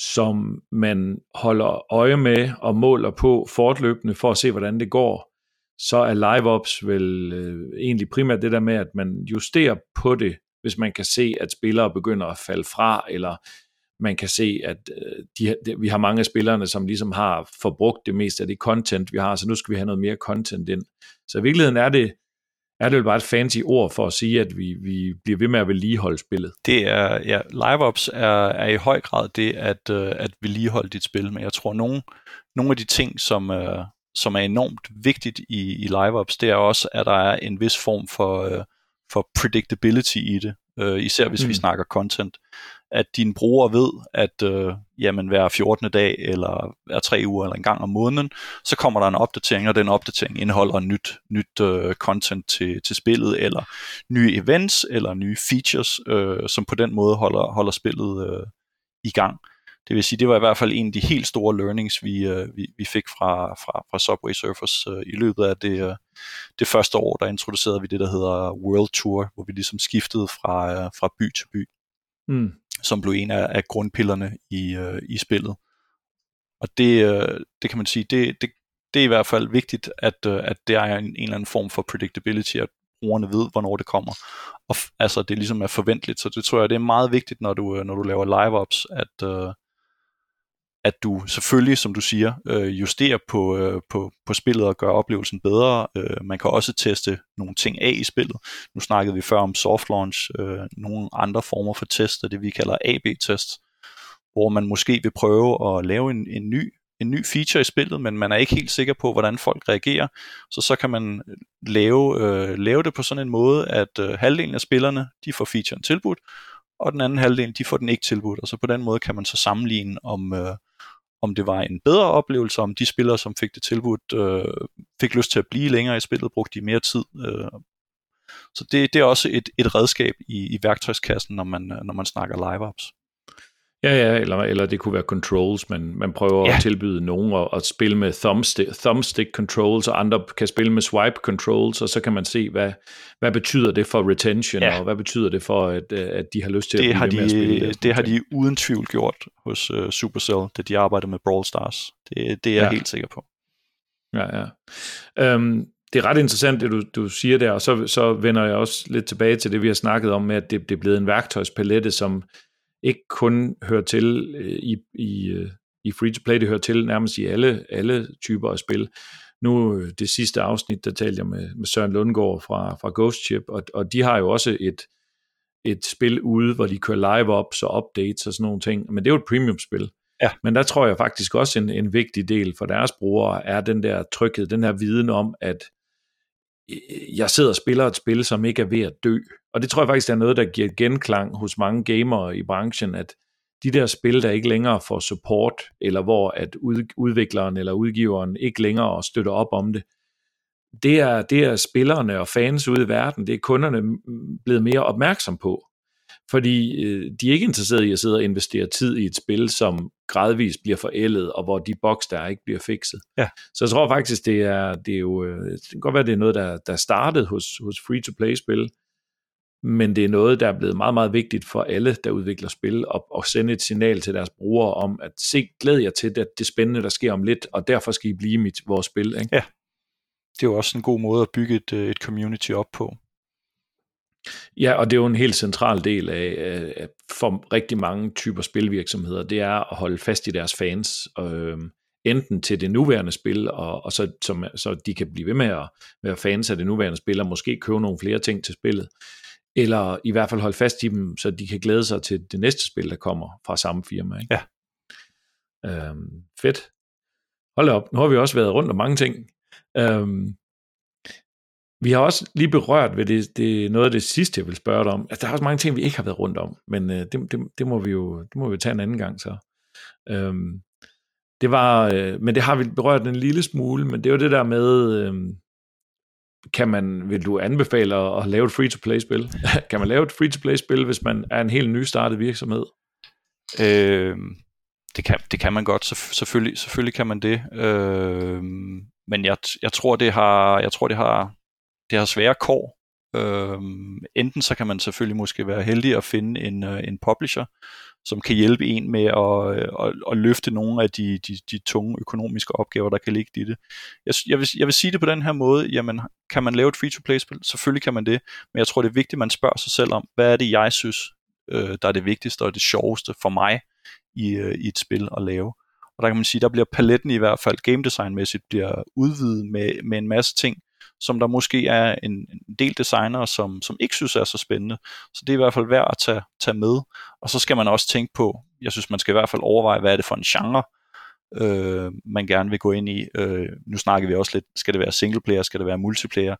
som man holder øje med og måler på fortløbende for at se, hvordan det går, så er live-ops vel øh, egentlig primært det der med, at man justerer på det, hvis man kan se, at spillere begynder at falde fra, eller man kan se, at øh, de, de, vi har mange af spillerne, som ligesom har forbrugt det meste af det content, vi har, så nu skal vi have noget mere content ind. Så i virkeligheden er det, er det jo bare et fancy ord for at sige, at vi, vi bliver ved med at vedligeholde spillet. Det er, ja, live-ops er, er i høj grad det, at, øh, at vedligeholde dit spil, men jeg tror, nogle, nogle af de ting, som... Øh som er enormt vigtigt i, i live-ops, det er også, at der er en vis form for, øh, for predictability i det, øh, især hvis mm. vi snakker content. At dine brugere ved, at øh, jamen, hver fjortende dag, eller hver tre uger, eller en gang om måneden, så kommer der en opdatering, og den opdatering indeholder nyt, nyt øh, content til, til spillet, eller nye events, eller nye features, øh, som på den måde holder, holder spillet øh, i gang. Det vil sige, det var i hvert fald en af de helt store learnings, vi, vi, vi fik fra, fra, fra Subway Surfers i løbet af det, det første år, der introducerede vi det, der hedder World Tour, hvor vi ligesom skiftede fra, fra by til by, mm. som blev en af, af grundpillerne i, i spillet. Og det, det kan man sige, det, det, det er i hvert fald vigtigt, at, at der er en, en eller anden form for predictability, at brugerne ved, hvornår det kommer. Og f- altså, det ligesom er forventeligt, så det tror jeg, det er meget vigtigt, når du, når du laver live-ops, at... at du selvfølgelig, som du siger, øh, justerer på, øh, på, på spillet og gør oplevelsen bedre. Øh, man kan også teste nogle ting af i spillet. Nu snakkede vi før om soft launch, øh, nogle andre former for tester, det vi kalder A B test, hvor man måske vil prøve at lave en, en, ny, en ny feature i spillet, men man er ikke helt sikker på, hvordan folk reagerer. Så så kan man lave, øh, lave det på sådan en måde, at øh, halvdelen af spillerne, de får featuren tilbudt, og den anden halvdel, de får den ikke tilbudt. Og så på den måde kan man så sammenligne om... Øh, om det var en bedre oplevelse, om de spillere, som fik det tilbudt, øh, fik lyst til at blive længere i spillet, brugte de mere tid. Øh. Så det, det er også et, et redskab i, i værktøjskassen, når man, når man snakker live-ops. Ja, ja eller, eller det kunne være controls, man, man prøver ja. At tilbyde nogen og, og spille med thumbstick, thumbstick controls, og andre kan spille med swipe controls, og så kan man se, hvad, hvad betyder det for retention, ja. Og hvad betyder det for, at, at de har lyst til det at blive de, med at spille det. Det, det har de uden tvivl gjort hos uh, Supercell, da de arbejder med Brawl Stars. Det, det er jeg ja. helt sikker på. Ja, ja. Øhm, det er ret interessant, det du, du siger der, og så, så vender jeg også lidt tilbage til det, vi har snakket om, med at det, det er blevet en værktøjspalette, som ikke kun hører til øh, i, i, i free-to-play, det hører til nærmest i alle, alle typer af spil. Nu det sidste afsnit, der talte jeg med, med Søren Lundgaard fra, fra Ghost Ship, og, og de har jo også et, et spil ude, hvor de kører live-ops og updates og sådan nogle ting, men det er jo et premium-spil. Ja. Men der tror jeg faktisk også, en, en vigtig del for deres brugere er den der tryghed, den her viden om, at jeg sidder og spiller et spil, som ikke er ved at dø. Og det tror jeg faktisk er noget, der giver genklang hos mange gamere i branchen, at de der spil, der ikke længere får support, eller hvor at udvikleren eller udgiveren ikke længere støtter op om det, det er, det er spillerne og fans ude i verden, det er kunderne blevet mere opmærksom på. Fordi øh, de er ikke interesserede i at sidde og investere tid i et spil, som gradvist bliver forældet, og hvor de bugs, der er, ikke bliver fikset. Ja. Så jeg tror faktisk, det er, det er jo, det kan godt være, det er noget, der, der startede hos, hos free-to-play-spil, men det er noget, der er blevet meget, meget vigtigt for alle, der udvikler spil, og, og sende et signal til deres brugere om, at se, glæd jer til det, det spændende, der sker om lidt, og derfor skal I blive mit vores spil. Ikke? Ja. Det er jo også en god måde at bygge et, et community op på. Ja, og det er jo en helt central del af, for rigtig mange typer spilvirksomheder, det er at holde fast i deres fans, øh, enten til det nuværende spil, og, og så, som, så de kan blive ved med at være fans af det nuværende spil, og måske købe nogle flere ting til spillet, eller i hvert fald holde fast i dem, så de kan glæde sig til det næste spil, der kommer fra samme firma. Ikke? Ja. Øh, fedt. Hold op, nu har vi også været rundt om mange ting. Øh, Vi har også lige berørt ved det, det noget af det sidste, jeg vil spørge dig om. Altså, der er også mange ting, vi ikke har været rundt om, men øh, det, det, det må vi jo det må vi tage en anden gang så. Øhm, det var, øh, men det har vi berørt en lille smule, men det var det der med, øh, kan man, vil du anbefale at lave et free-to-play-spil? Kan man lave et free-to-play-spil, hvis man er en helt nystartet virksomhed? Øh, det, kan, det kan man godt, selvfølgelig, selvfølgelig kan man det. Øh, men jeg, jeg tror, det har, jeg tror, det har Det har svære kår. Øhm, enten så kan man selvfølgelig måske være heldig at finde en, en publisher, som kan hjælpe en med at, at, at løfte nogle af de, de, de tunge økonomiske opgaver, der kan ligge i det. Jeg, jeg, vil, jeg vil sige det på den her måde, jamen, kan man lave et free-to-play-spil? Selvfølgelig kan man det, men jeg tror, det er vigtigt, at man spørger sig selv om, hvad er det, jeg synes, øh, der er det vigtigste og det sjoveste for mig i, øh, i et spil at lave. Og der kan man sige, der bliver paletten i hvert fald game design-mæssigt bliver udvidet med, med en masse ting, som der måske er en, en del designere, som, som ikke synes er så spændende. Så det er i hvert fald værd at tage, tage med. Og så skal man også tænke på, jeg synes man skal i hvert fald overveje, hvad er det for en genre, øh, man gerne vil gå ind i. Øh, nu snakker vi også lidt, skal det være singleplayer, skal det være multiplayer?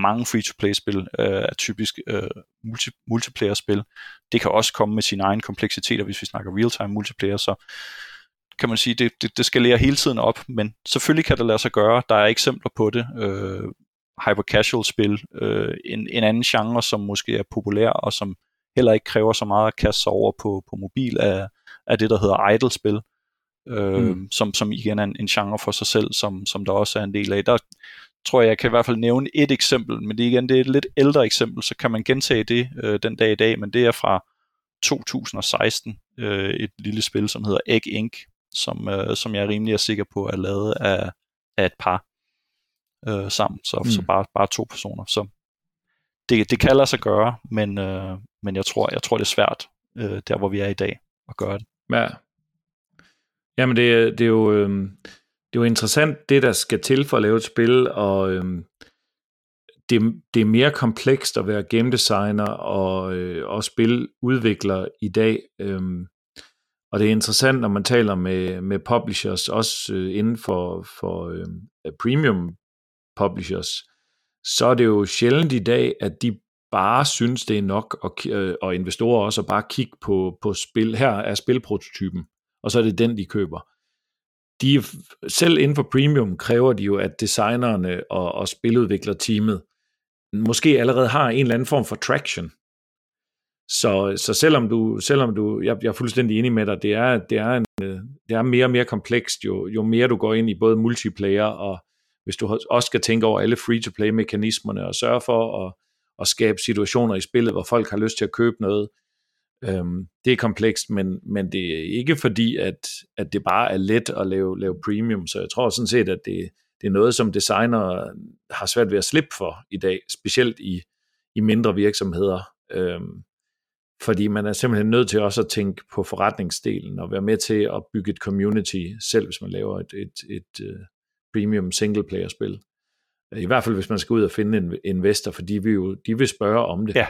Mange free-to-play-spil øh, er typisk øh, multi, multiplayer-spil. Det kan også komme med sin egen kompleksitet, og hvis vi snakker real-time multiplayer, så kan man sige, det, det, det skalerer hele tiden op, men selvfølgelig kan det lade sig gøre. Der er eksempler på det. Øh, hyper-casual-spil, øh, en, en anden genre, som måske er populær, og som heller ikke kræver så meget at kaste sig over på, på mobil, er, er det, der hedder idle-spil, øh, mm. som, som igen er en, en genre for sig selv, som, som der også er en del af. Der tror jeg, jeg kan i hvert fald nævne et eksempel, men det, igen, det er et lidt ældre eksempel, så kan man gentage det øh, den dag i dag, men det er fra to tusind og seksten, øh, et lille spil, som hedder Egg Incorporated, som, øh, som jeg er rimelig er sikker på er lavet af, af et par Øh, sammen, så, mm. så bare, bare to personer. Så det, det kan lade sig gøre, men, øh, men jeg, tror, jeg tror, det er svært, øh, der hvor vi er i dag, at gøre det. Ja. Jamen, det, det, er jo, øh, det er jo interessant, det der skal til for at lave et spil, og øh, det, det er mere komplekst at være game designer og, øh, og spiludvikler i dag, øh, og det er interessant, når man taler med, med publishers, også øh, inden for, for øh, premium publishers, så er det jo sjældent i dag, at de bare synes, det er nok, og, og investorer også, at bare kigge på, på spil. Her er spilprototypen, og så er det den, de køber. De, selv inden for premium kræver de jo, at designerne og, og spiludviklerteamet måske allerede har en eller anden form for traction. Så, så selvom du, selvom du jeg, jeg er fuldstændig enig med dig, det er, det er, en, det er mere og mere komplekst, jo, jo mere du går ind i både multiplayer og hvis du også skal tænke over alle free-to-play-mekanismerne og sørge for at, at skabe situationer i spillet, hvor folk har lyst til at købe noget. Øhm, det er komplekst, men, men det er ikke fordi, at, at det bare er let at lave, lave premium. Så jeg tror sådan set, at det, det er noget, som designer har svært ved at slippe for i dag, specielt i, i mindre virksomheder. Øhm, fordi man er simpelthen nødt til også at tænke på forretningsdelen og være med til at bygge et community, selv hvis man laver et... et, et premium singleplayer-spil. I hvert fald, hvis man skal ud og finde en investor, for de vil jo de vil spørge om det. Ja.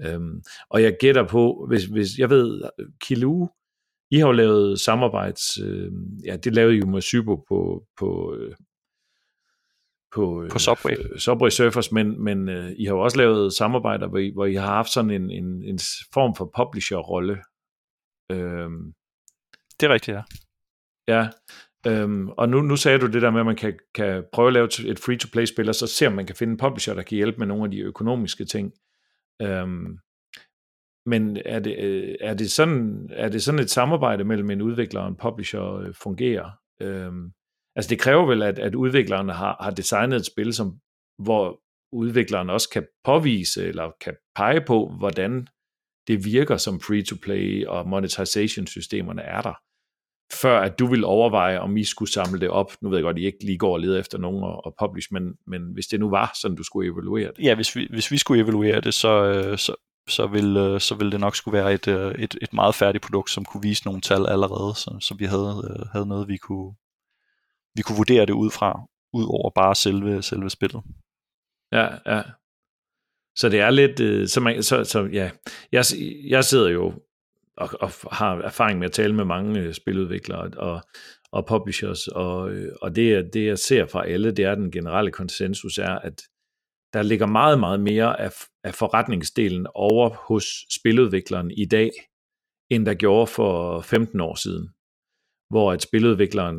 Øhm, og jeg gætter på, hvis, hvis jeg ved, Kiloo, I har jo lavet samarbejds... Øh, ja, det lavede I jo med Sybo på... på, øh, på, på Subway. Øh, Subway Surfers, men, men øh, I har jo også lavet samarbejder, hvor I, hvor I har haft sådan en, en, en form for publisher-rolle. Øhm, det er rigtigt, ja. Ja. Øhm, og nu, nu sagde du det der med, at man kan, kan prøve at lave et free-to-play-spil, og så se, om man kan finde en publisher, der kan hjælpe med nogle af de økonomiske ting. Øhm, men er det, er, det sådan, er det sådan et samarbejde mellem en udvikler og en publisher fungerer? Øhm, altså det kræver vel, at, at udviklerne har, har designet et spil, som, hvor udvikleren også kan påvise, eller kan pege på, hvordan det virker som free-to-play, og monetization-systemerne er der, før at du vil overveje, om I skulle samle det op. Nu ved jeg godt, I ikke lige går og leder efter nogen og, og publish, men, men hvis det nu var sådan, du skulle evaluere det. Ja, hvis vi, hvis vi skulle evaluere det, så, så, så, ville, så ville det nok skulle være et, et, et meget færdigt produkt, som kunne vise nogle tal allerede, så, så vi havde, havde noget, vi kunne, vi kunne vurdere det ud fra, ud over bare selve, selve spillet. Ja, ja. Så det er lidt... Så man, så, så, ja. jeg, jeg sidder jo og, og har erfaring med at tale med mange spiludviklere og, og publishers, og, og det, det jeg ser fra alle, det er den generelle konsensus er, at der ligger meget, meget mere af, af forretningsdelen over hos spiludvikleren i dag, end der gjorde for femten år siden, hvor at spiludvikleren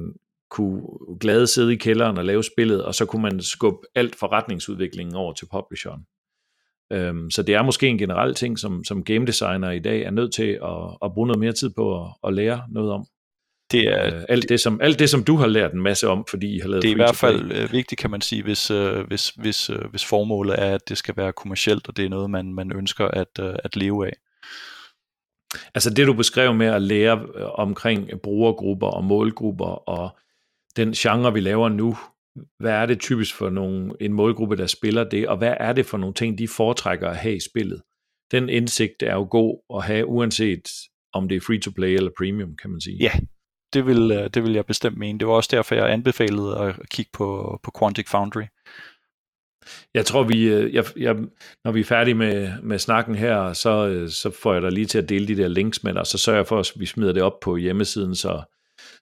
kunne glade sidde i kælderen og lave spillet, og så kunne man skubbe alt forretningsudviklingen over til publisheren. Øhm, så det er måske en generel ting, som, som gamedesigner i dag er nødt til at, at bruge noget mere tid på at, at lære noget om. Det er øh, alt, det, det, som, alt det, som du har lært en masse om, fordi I har lavet... Det er i hvert fald øh, vigtigt, kan man sige, hvis, øh, hvis, hvis, øh, hvis formålet er, at det skal være kommercielt, og det er noget, man, man ønsker at, øh, at leve af. Altså det, du beskrev med at lære øh, omkring brugergrupper og målgrupper og den genre, vi laver nu, hvad er det typisk for nogle, en målgruppe, der spiller det, og hvad er det for nogle ting, de foretrækker at have i spillet? Den indsigt er jo god at have, uanset om det er free-to-play eller premium, kan man sige. Ja, det vil, det vil jeg bestemt mene. Det var også derfor, jeg anbefalede at kigge på, på Quantic Foundry. Jeg tror, vi, jeg, jeg, når vi er færdige med, med snakken her, så, så får jeg dig lige til at dele de der links med dig, og så sørger jeg for, at vi smider det op på hjemmesiden, så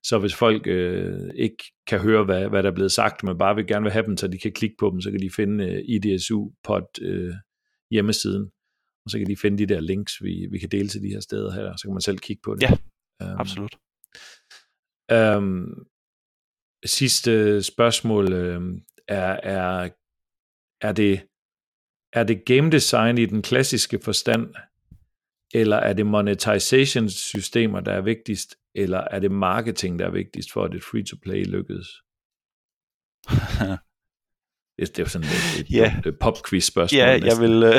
Så hvis folk øh, ikke kan høre, hvad, hvad der er blevet sagt, men bare vil gerne vil have dem, så de kan klikke på dem, så kan de finde øh, I D S U P O T øh, hjemmesiden, og så kan de finde de der links, vi, vi kan dele til de her steder her, så kan man selv kigge på det. Ja, um, absolut. Um, sidste spørgsmål øh, er, er, er, det, er det game design i den klassiske forstand, eller er det monetization-systemer, der er vigtigst, eller er det marketing, der er vigtigst for, at et free-to-play lykkedes? Det er jo sådan et, et yeah. pop-quiz-spørgsmål. Ja, yeah, jeg, vil,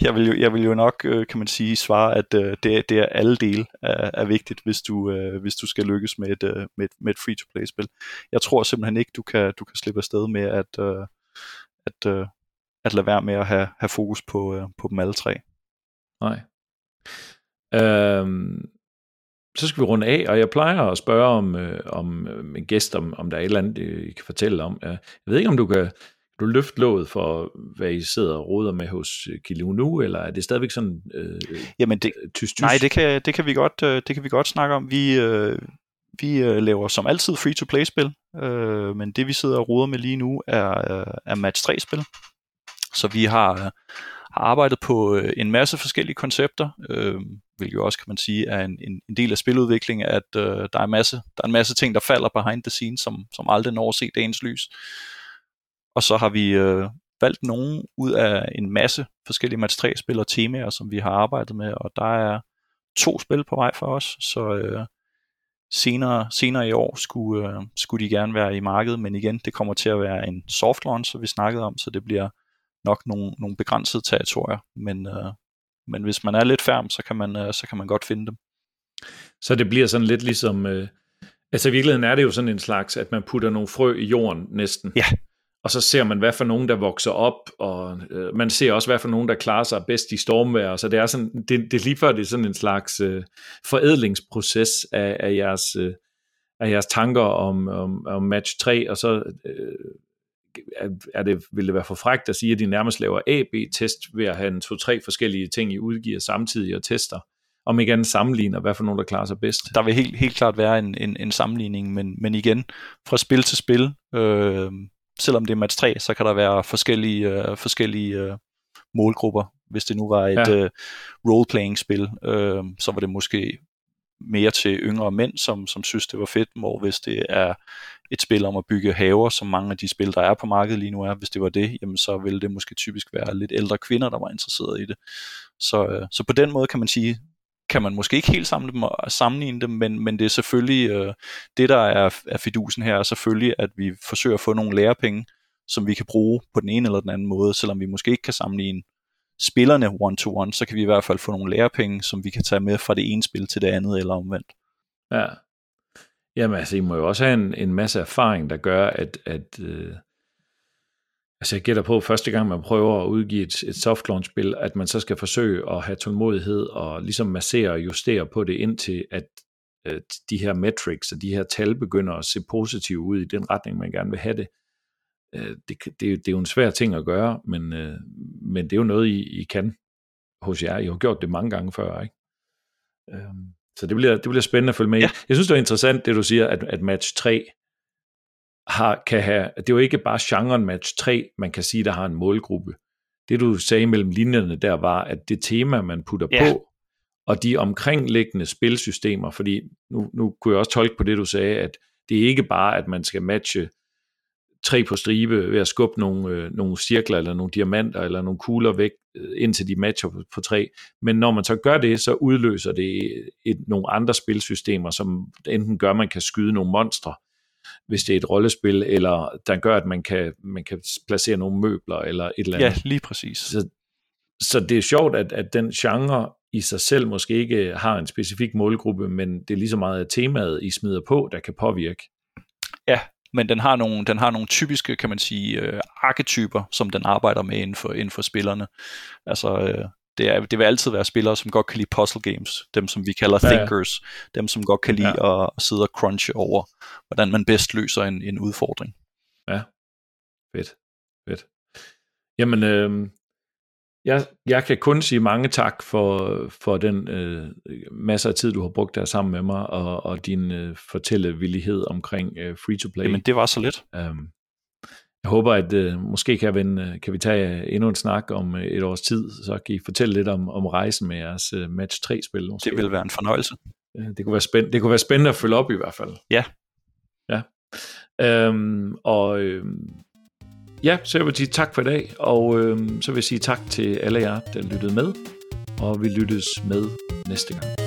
jeg, vil jeg vil jo nok, kan man sige, svare, at det, det er alle dele er, er vigtigt, hvis du, hvis du skal lykkes med et, med et, med et free-to-play-spil. Jeg tror simpelthen ikke, du kan, du kan slippe afsted med at, at, at lade være med at have, have fokus på, på dem alle tre. Nej. Øhm, så skal vi runde af, og jeg plejer at spørge om, øh, om øh, en gæst, om, om der er et eller andet, øh, I kan fortælle om. Jeg ved ikke, om du kan du løfte låget for, hvad I sidder og roder med hos Kiloo nu, eller er det stadigvæk sådan øh, Jamen det, tyst, tyst? Nej, det kan, det, kan vi godt, det kan vi godt snakke om. Vi, øh, vi laver som altid free-to-play-spil, øh, men det vi sidder og roder med lige nu er, øh, er match tre-spil. Så vi har... Øh, har arbejdet på øh, en masse forskellige koncepter, øh, hvilket jo også kan man sige er en, en, en del af spiludvikling, at øh, der, er masse, der er en masse ting, der falder behind the scenes, som, som aldrig når at se dagens lys. Og så har vi øh, valgt nogle ud af en masse forskellige match tre-spil og temaer, som vi har arbejdet med, og der er to spil på vej for os, så øh, senere, senere i år skulle, øh, skulle de gerne være i markedet, men igen, det kommer til at være en soft launch, som vi snakkede om, så det bliver nok nogle, nogle begrænsede territorier, men, øh, men hvis man er lidt færm, så kan, man, øh, så kan man godt finde dem. Så det bliver sådan lidt ligesom, øh, altså i virkeligheden er det jo sådan en slags, at man putter nogle frø i jorden næsten, ja. Og så ser man, hvad for nogen, der vokser op, og øh, man ser også, hvad for nogen, der klarer sig bedst i stormvejr, så det er sådan, det, det lige før det er sådan en slags øh, forædlingsproces af, af, jeres, øh, af jeres tanker om, om, om match tre, og så... Øh, Er det, vil det være for frækt at sige, at de nærmest laver A B test ved at have en to-tre forskellige ting, I udgiver samtidig og tester, om ikke andet sammenligner, hvad for nogen, der klarer sig bedst? Der vil helt, helt klart være en, en, en sammenligning, men, men igen, fra spil til spil, øh, selvom det er match tre, så kan der være forskellige, øh, forskellige øh, målgrupper. Hvis det nu var et ja. øh, roleplaying-spil, øh, så var det måske mere til yngre mænd, som, som synes, det var fedt, hvor hvis det er et spil om at bygge haver, som mange af de spil, der er på markedet lige nu er, hvis det var det, jamen så ville det måske typisk være lidt ældre kvinder, der var interesseret i det. Så, øh, så på den måde kan man sige, kan man måske ikke helt samle dem og sammenligne dem, men, men det er selvfølgelig, øh, det der er, er fidusen her, er selvfølgelig, at vi forsøger at få nogle lærepenge, som vi kan bruge på den ene eller den anden måde, selvom vi måske ikke kan sammenligne spillerne one-to-one, så kan vi i hvert fald få nogle lærepenge, som vi kan tage med fra det ene spil til det andet, eller omvendt. Ja. Jamen altså, I må jo også have en, en masse erfaring, der gør, at, at øh, altså jeg gætter på, første gang man prøver at udgive et, et softlaunch-spil, at man så skal forsøge at have tålmodighed og ligesom massere og justere på det, indtil at øh, de her metrics og de her tal begynder at se positive ud i den retning, man gerne vil have det. Det, det, det er jo en svær ting at gøre, men, øh, men det er jo noget, I, I kan hos jer. I har gjort det mange gange før, ikke? Øhm, så det bliver, det bliver spændende at følge med i. Ja. Jeg synes, det er interessant, det du siger, at, at match tre har, kan have... Det er jo ikke bare genren match tre, man kan sige, der har en målgruppe. Det, du sagde mellem linjerne der, var, at det tema, man putter ja. på, og de omkringliggende spilsystemer, fordi nu, nu kunne jeg også tolke på det, du sagde, at det er ikke bare, at man skal matche tre på stribe ved at skubbe nogle, øh, nogle cirkler eller nogle diamanter eller nogle kugler væk, øh, indtil de matcher på, på tre. Men når man så gør det, så udløser det et, et, nogle andre spilsystemer, som enten gør, at man kan skyde nogle monstre, hvis det er et rollespil, eller der gør, at man kan, man kan placere nogle møbler eller et eller andet. Ja, lige præcis. Så, så det er sjovt, at, at den genre i sig selv måske ikke har en specifik målgruppe, men det er lige så meget temaet, I smider på, der kan påvirke. Ja, men den har nogle, den har nogle typiske, kan man sige, øh, arketyper, som den arbejder med inden for, inden for spillerne. Altså, øh, det, er, det vil altid være spillere, som godt kan lide puzzle games, dem som vi kalder ja, ja. thinkers, dem som godt kan lide ja. at, at sidde og crunche over, hvordan man bedst løser en, en udfordring. Ja, fedt, fedt. Jamen, øh, jeg, jeg kan kun sige mange tak for, for den øh, masse af tid, du har brugt der sammen med mig, og, og din øh, fortællevillighed omkring øh, free-to-play. Jamen, det var så lidt. Øhm, jeg håber, at øh, måske kan vi, øh, kan vi tage endnu en snak om øh, et års tid, så kan I fortælle lidt om, om rejsen med jeres øh, match tre-spil. Måske. Det ville være en fornøjelse. Øh, det, kunne være spænd- det kunne være spændende at følge op i hvert fald. Ja. Ja. Øhm, og... Øh, Ja, så jeg vil sige tak for i dag, og øh, så vil jeg sige tak til alle jer, der lyttede med, og vi lyttes med næste gang.